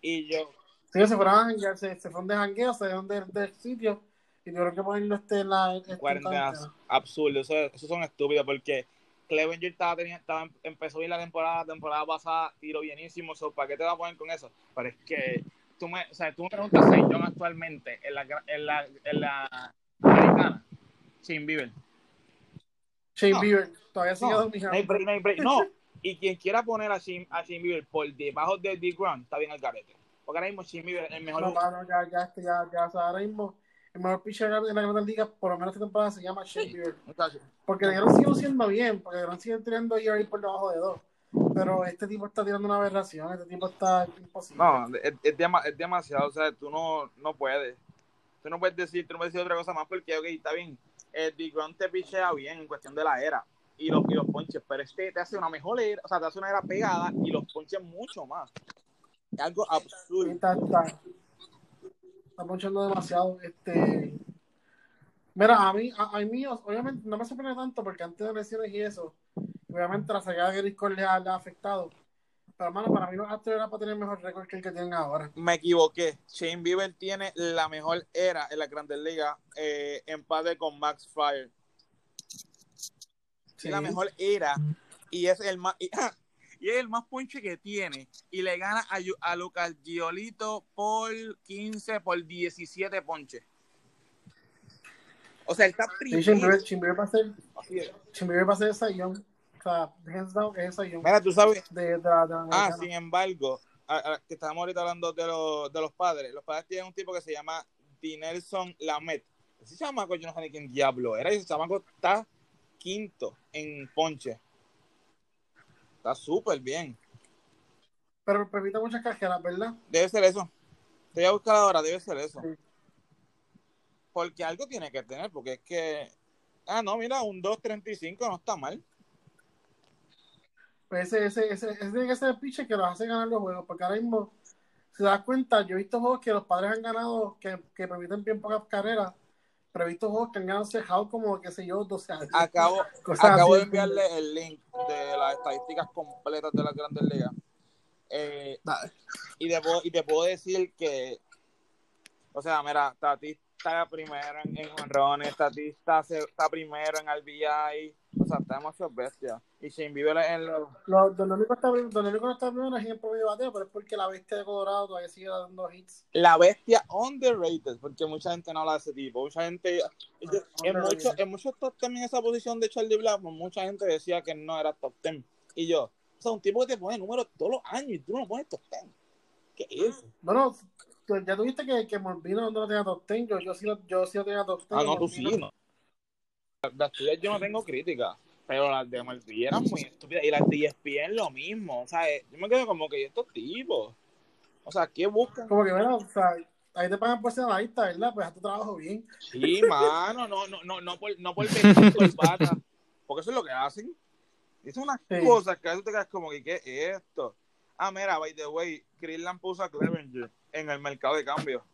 y yo... Sí, se fueron a janguear, se fueron de jangueo, salieron del sitio, y tuvieron que ponerlo en la... Cuarentenas, absurdo, eso son estúpidos, porque Clevinger empezó bien la temporada pasada, tiró bienísimo, so, ¿para qué te vas a poner con eso? Pero es que, tú me preguntas si John actualmente, en la americana, Shane Bieber. Shane Bieber, todavía sigue dominando. No, y quien quiera poner a Shane Bieber por debajo de DeGrom, está bien al garete. Porque ahora mismo Shane Bieber es el mejor... No, o sea, ahora mismo el mejor pitcher de la Gran Liga, por lo menos esta temporada, se llama Shane Bieber. Muchacho. Porque DeGrom sigue luciendo bien, porque DeGrom sigue tirando ahí por debajo de 2. Pero este tipo está tirando una aberración, este tipo está imposible. No, es demasiado, o sea, tú no puedes. Tú no puedes decir otra cosa más porque, ok, está bien. DeGrom te pichea bien en cuestión de la era y los ponches, pero te hace una mejor era, o sea, te hace una era pegada y los ponches mucho más. Es algo absurdo. Está ponchando demasiado. Mira, a mí, obviamente, no me sorprende tanto porque antes de lesiones y eso, obviamente la sacada de Grisco le ha afectado. Pero, hermano, para mí los Astros era para tener mejor récord que el que tienen ahora. Me equivoqué. Shane Bieber tiene la mejor era en la Grandes Ligas, empate con Max Frier. Sí. La mejor era. Y es el más ponche que tiene. Y le gana a Lucas Giolito por 15, por 17 ponches. O sea, él está primero. Shane Bieber va a ser esa guión. Mira, tú sabes. Sin embargo, que estábamos ahorita hablando de los padres. Los padres tienen un tipo que se llama Dinelson Lamet. Ese chamaco, yo no sé ni quién diablo era. Ese chamaco está 5º en ponche. Está súper bien. Pero permite muchas cajeras, ¿verdad? Debe ser eso. Te voy a buscar ahora, debe ser eso. Sí. Porque algo tiene que tener, porque es que... Ah, no, mira, un 2.35 no está mal. Pues ese tiene que ser el pitcher que los hace ganar los juegos, porque ahora mismo, si te das cuenta, yo he visto juegos que los padres han ganado, que permiten bien pocas carreras, pero he visto juegos que han ganado cejado como, qué sé yo, 12 años. Acabo de enviarle el link de las estadísticas completas de las Grandes Ligas. Y te puedo decir que, o sea, mira, Tatis está primero en jonrones, Tatis está primero en RBI. O sea, está demasiado bestia. Y Shane Bieber en los... Don Lónico no está primero en el promedio de bateo, pero es porque la bestia de Colorado todavía sigue dando hits. La bestia underrated, porque mucha gente no habla de ese tipo. Mucha gente... En muchos top 10 en esa posición de Charlie Blackmon, mucha gente decía que no era top 10. Y yo, o sea, un tipo que te pone números todos los años y tú no pones top 10. ¿Qué es eso? Bueno, ya tuviste que Molvino no tenía top 10. Yo sí lo tenía top 10. Ah, no, tú sí. No. Las tuyas yo no tengo crítica, pero las de Molvino eran muy estúpidas. Y las de ESPN lo mismo. O sea, yo me quedo como que estos tipos. O sea, ¿qué buscan? Como que, bueno, o sea, ahí te pagan por ser analista, ¿verdad? Pues haz tu trabajo bien. Sí, mano, no por vestir corbata. Porque eso es lo que hacen. Es unas cosas que a veces te quedas como que, ¿qué es esto? Ah, mira, by the way, Cleveland puso a Clevenger en el mercado de cambio.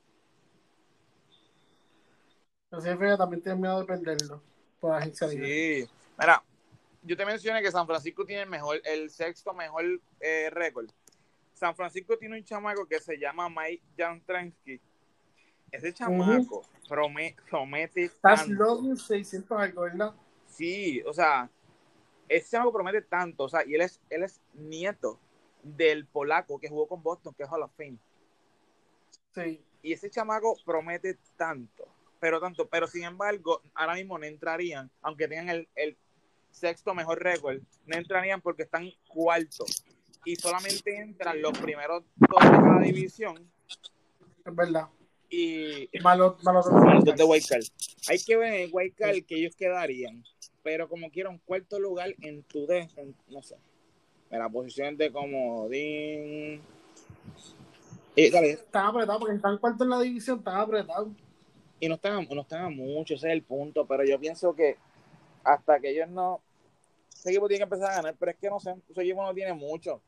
Así es, que también tiene miedo de perderlo. Por la agencia sí. Libre. Mira, yo te mencioné que San Francisco tiene el sexto mejor récord. San Francisco tiene un chamaco que se llama Mike Jantrensky. Ese chamaco promete tanto. Estás loco en 600 algo, ¿verdad? Sí, o sea, ese chamaco promete tanto. O sea, y él es nieto del polaco que jugó con Boston, que es Hall of Fame. Sí. Y ese chamaco promete tanto. Pero sin embargo, ahora mismo no entrarían, aunque tengan el sexto mejor récord, no entrarían porque están cuartos. Y solamente entran los primeros dos de cada división. Es verdad. Y malos de Waikar. Hay que ver en Waikar que ellos quedarían. Pero como quiera, un cuarto lugar en tu no sé. En la posición de comodín. Están apretados porque están cuarto en la división, están apretados. Y no están a mucho, ese es el punto. Pero yo pienso que hasta que ellos no. Ese equipo tiene que empezar a ganar, pero es que no sé, ese equipo no tiene mucho.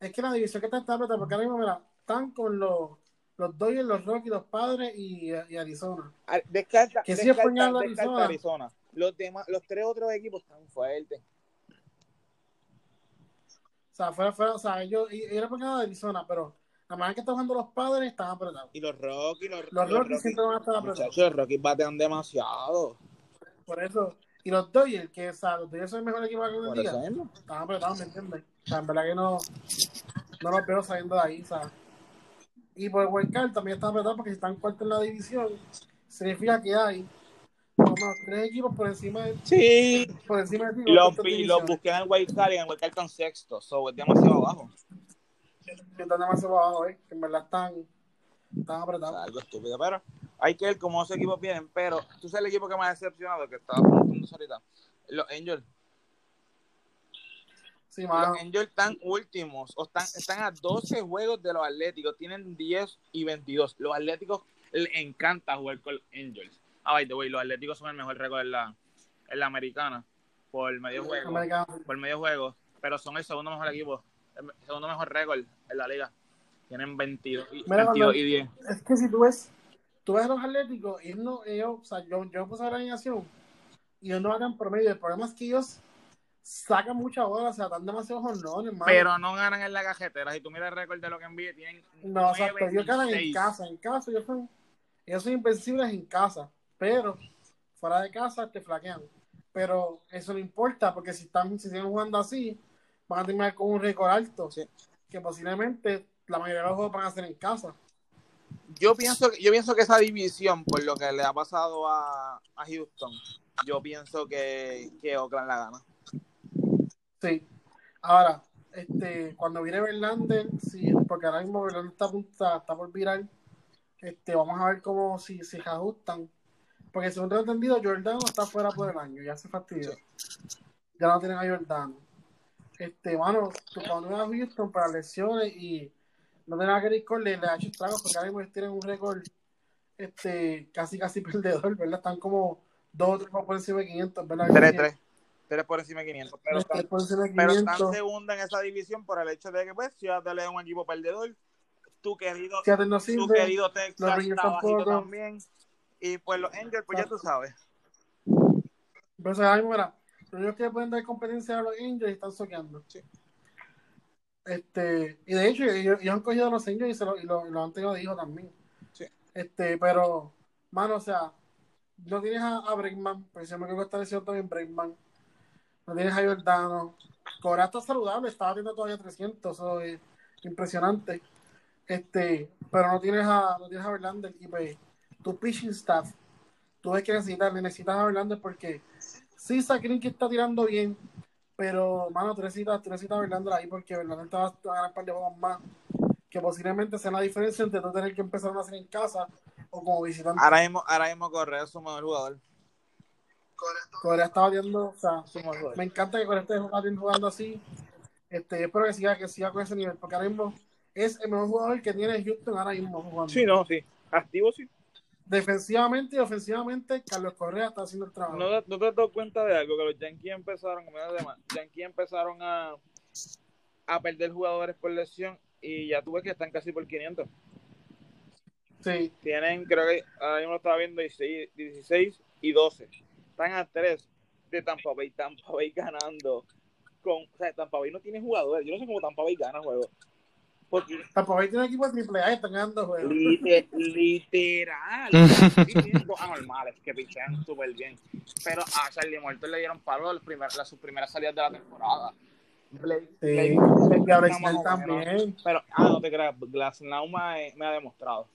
Es que la división que está apretada, porque ahora mismo, mira, están con los Dodgers, los Rockies, los Padres y Arizona. Descarta Arizona. Los tres otros equipos están fuertes. O sea, fuera, o sea, ellos era por nada de Arizona, pero la manera que están jugando los Padres están apretados. Y los Rockies siempre van a estar apretados. Muchachos, los Rockies batean demasiado. Por eso. Y los Dodgers, que o sea, los Dodgers son el mejor equipo que hoy en día, están apretados, ¿me entiendes? O sea, en verdad que no los veo saliendo de ahí, ¿sabes? Y por el wildcard también están apretados porque si están cuartos en la división, significa que hay como tres equipos por encima de... Sí. Por encima de... Los busqué en el wildcard y en el wildcard están sexto, so es demasiado abajo. Están demasiado abajo, que en verdad están apretados. O sea, algo estúpido, pero... Hay que ver cómo esos equipos vienen, pero tú sabes el equipo que más ha decepcionado, que estaba preguntando ahorita, los Angels. Sí, mano. Los Angels están últimos, o están a 12 juegos de los Atléticos, tienen 10 y 22. Los Atléticos les encanta jugar con los Angels. Ah, by the way, los Atléticos son el mejor récord en la americana, por medio juego, pero son el segundo mejor equipo, el segundo mejor récord en la liga. Tienen 22 y 10. Es que si tú ves los Atléticos, ellos, o sea, yo puse la alineación y ellos no hagan promedio. El problema es que ellos sacan mucha bola, o sea, dan demasiados honrones, hermano. Pero no ganan en la cajetera. Si tú miras el récord de lo que envíe, tienen. No, 9, exacto. Ellos ganan en casa. En casa, ellos son invencibles en casa. Pero fuera de casa te flaquean. Pero eso no importa, porque si siguen jugando así, van a terminar con un récord alto. Sí. Que posiblemente la mayoría de los juegos van a ser en casa. Yo pienso que esa división, por lo que le ha pasado a Houston, yo pienso que Oakland la gana. Sí. Ahora, cuando viene Verlander, sí, porque ahora mismo Verlander está por virar, vamos a ver cómo si se ajustan. Porque según tengo entendido, Giordano está fuera por el año, ya se fastidió. Sí. Ya no tienen a Giordano. Mano, cuando iba a Houston para lesiones y no tiene nada que ver con le ha hecho estragos porque ahora mismo tienen un récord casi perdedor, ¿verdad? Están como 2 o 3 por encima de 500, ¿verdad? 3 por encima de 500. Pero están segunda en esa división por el hecho de que, pues, Seattle es un equipo perdedor. Tu querido Texas está bajito también. Y pues los Angels, pues ya tú sabes. Pero o sea, ahí, mira, los niños que pueden dar competencia a los Angels están soqueando. Sí. Y de hecho ellos han cogido a los Angels y lo han tenido de hijo también. Sí. Pero mano, o sea, no tienes a Bregman, porque yo me creo que está lesionado también Bregman. No tienes a Giordano. Cora está saludable, estaba teniendo todavía 300, eso es impresionante. Pero no tienes a Verlander y pues tu pitching staff, tú ves que necesitas a Verlander porque sí Sakrin que está tirando bien. Pero, mano, tú necesitas a Verlander ahí porque Verlander te va a ganar un par de juegos más. que posiblemente sea la diferencia entre tú tener que empezar a hacer en casa o como visitante. Ahora mismo Correa es su mejor jugador. Correa está bateando, o sea, su mejor jugador. Me encanta que Correa esté jugando así. Yo espero que siga con ese nivel, porque ahora mismo es el mejor jugador que tiene Houston ahora mismo jugando. Sí, no, sí. Activo, sí. Defensivamente y ofensivamente, Carlos Correa está haciendo el trabajo. ¿No te has dado cuenta de algo? Que los Yankees empezaron a perder jugadores por lesión y ya tú ves que están casi por 500. Sí. Tienen, creo que ahora mismo lo estaba viendo, 16 y 12. Están a 3 de Tampa Bay ganando. Tampa Bay no tiene jugadores. Yo no sé cómo Tampa Bay gana juegos. Porque Tampa Bay tiene equipo de AAA y están ganando juegos. Literal. Dos anormales que pichean súper bien. Pero a Charlie Morton le dieron palo sus primeras salidas de la temporada. También. Pero, no te creas, Glasnow me ha demostrado.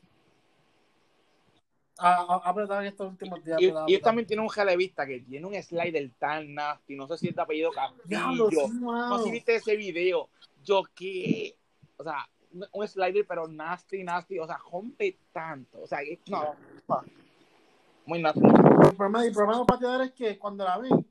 Apretado en estos últimos días. Y él también tiene un relevista que tiene un slider tan nasty. No sé si es de apellido Castillo. No sé si viste ese video. Yo qué. O sea, un slider, pero nasty. O sea, rompe tanto. O sea, no. Muy nasty. El problema de los pateadores es que cuando la ven,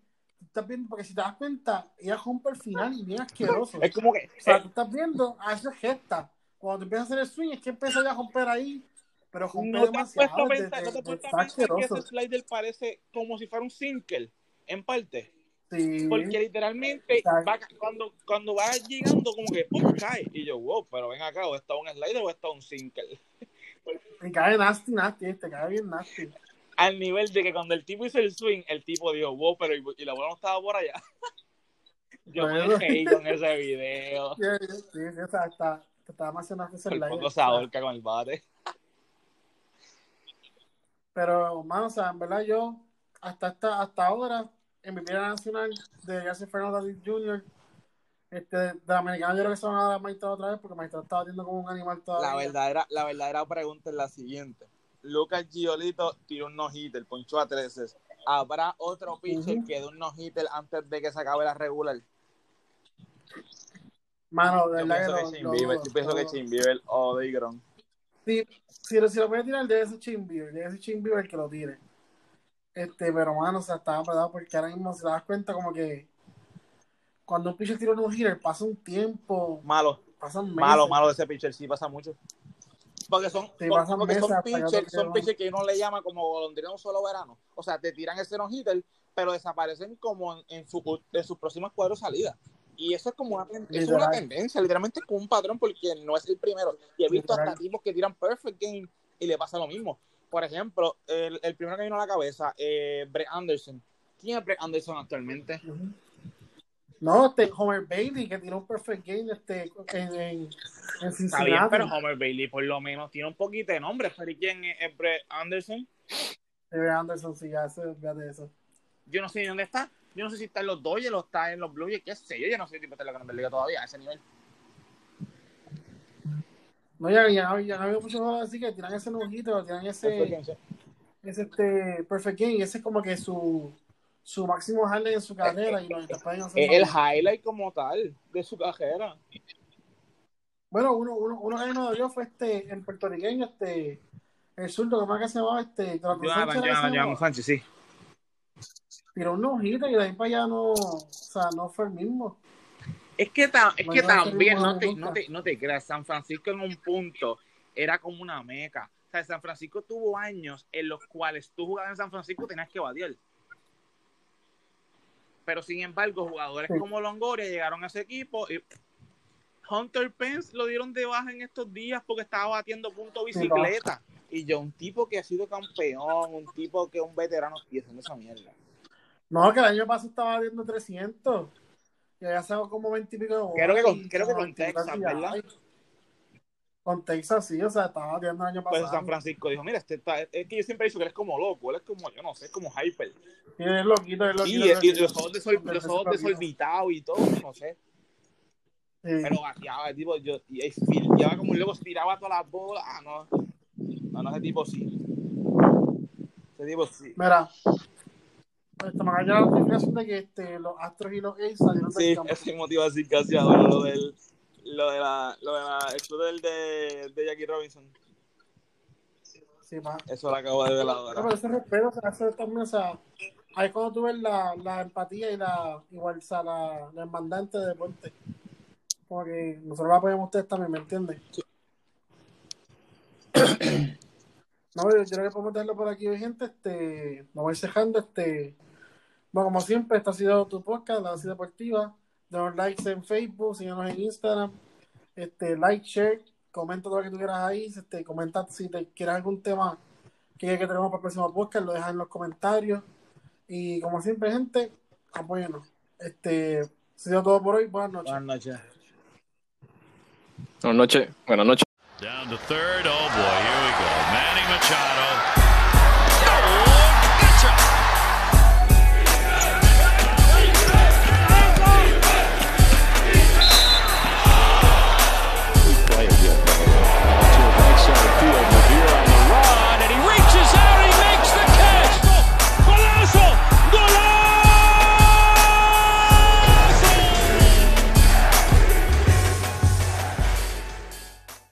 estás viendo, porque si te das cuenta, ella rompe el final y bien asqueroso. Es como que. O sea, tú estás viendo a esa gesta. Cuando te empiezas a hacer el swing, es que empieza ya a romper ahí. Pero no te has puesto a pensar que ese slider parece como si fuera un sinker, en parte. Sí. Porque literalmente va, cuando va llegando, como que ¡pum! Cae. Y yo, wow, pero ven acá, ¿o está un slider o está un sinker? Me cae nasty, te cae bien nasty. Al nivel de que cuando el tipo hizo el swing, el tipo dijo, wow, pero y la bola no estaba por allá. Yo me dejé con ese video. Sí, estaba más emocionado ese slider. El poco se ahorca con el bate. Pero, mano, o sea, en verdad yo, hasta ahora, en mi vida nacional de José Juan Barea Jr., de la americana, yo creo que se van a dar a Maestrado otra vez, porque Maestrado estaba batiendo como un animal todavía. La verdadera pregunta es la siguiente. Lucas Giolito tiró un no-hitter, ponchó a 13. ¿Habrá otro pitcher que dé un no-hitter antes de que se acabe la regular? Mano, de verdad yo pienso que Shane Bieber, o DeGrom. Sí, si lo puede tirar, debe ser Shane Bieber el que lo tire. Pero mano, o sea, estaba parado porque ahora mismo se das cuenta como que cuando un pitcher tira un hitter pasa un tiempo. Malo ese pitcher, sí pasa mucho. Porque son pitchers que uno le llama como golondrina un solo verano. O sea, te tiran ese no hitter, pero desaparecen como en sus próximas cuatro salidas. Y eso es como una tendencia, literalmente es como un patrón, porque no es el primero. Y he visto hasta tipos que tiran perfect game y le pasa lo mismo. Por ejemplo, el primero que vino a la cabeza, Brett Anderson. ¿Quién es Brett Anderson actualmente? Uh-huh. No, Homer Bailey, que tiró un perfect game en Cincinnati. Está bien, pero Homer Bailey por lo menos tiene un poquito de nombre. ¿Pero y quién es Brett Anderson? Brett Anderson, sí, ya se olvida de eso. Yo no sé ni dónde está. Yo no sé si está en los Dodgers o está en los Blue Jays, qué sé yo. Yo no sé si tipo está en la Gran Liga todavía a ese nivel. No, ya no había muchos jugadores así que tiran ese nojito, tiran ese perfect game, y ese es como que su máximo highlight en su carrera. El highlight como tal de su carrera. Bueno, uno que no dio fue el puertorriqueño, el surdo, que más que se llamaba Jonathan Sánchez, sí. Pero un no-hitter y de ahí para allá no, o sea, no fue el mismo. Es que también, no te creas, San Francisco en un punto era como una meca. O sea, San Francisco tuvo años en los cuales tú jugabas en San Francisco y tenías que batear. Pero sin embargo, jugadores como Longoria llegaron a ese equipo y Hunter Pence lo dieron de baja en estos días porque estaba batiendo punto bicicleta. Y yo, un tipo que ha sido campeón, un tipo que es un veterano, y haciendo esa mierda. No, que el año pasado estaba viendo 300. Y allá se hago como 20 y pico de bolas. Creo que con Texas, ¿verdad? Con Texas, sí. O sea, estaba viendo el año pasado. Pues San Francisco dijo, mira, es que yo siempre he dicho que él es como loco. Él es como, yo no sé, es como hyper. Sí, es loquito, es loquito. Y los ojos desorbitados y todo, no sé. Sí. Pero gateaba, el tipo, llevaba como un loco, tiraba todas las bolas. Ah, no, ese tipo sí. Ese tipo sí. Mira... Me ha llegado la notificación de que los Astros y los A's salieron del campo. Sí, ese motivo así casi ahora lo del el shooter de Jackie Robinson. Sí, man. Eso lo acabo de ver ahora. No, pero ese respeto, o sea, eso también, o sea, ahí es cuando tú ves la empatía y la igual, o sea, la hermandad entre deporte. Porque nosotros la apoyamos a ustedes también, ¿me entiendes? Sí. No, yo creo que podemos dejarlo por aquí, gente. Vamos a ir dejando. Bueno, como siempre, esta ha sido tu podcast, La Dosis Deportiva. Denos likes en Facebook, síguenos en Instagram. Like, share, comenta todo lo que tú quieras ahí. Comenta si te quieres algún tema que tenemos para el próximo podcast, lo dejas en los comentarios. Y como siempre, gente, apóyenos. Ha sido todo por hoy. Buenas noches. Buenas noches. Buenas noches. Buenas noches. Down to third. Oh boy, here we go. Manny Machado. Oh, good job.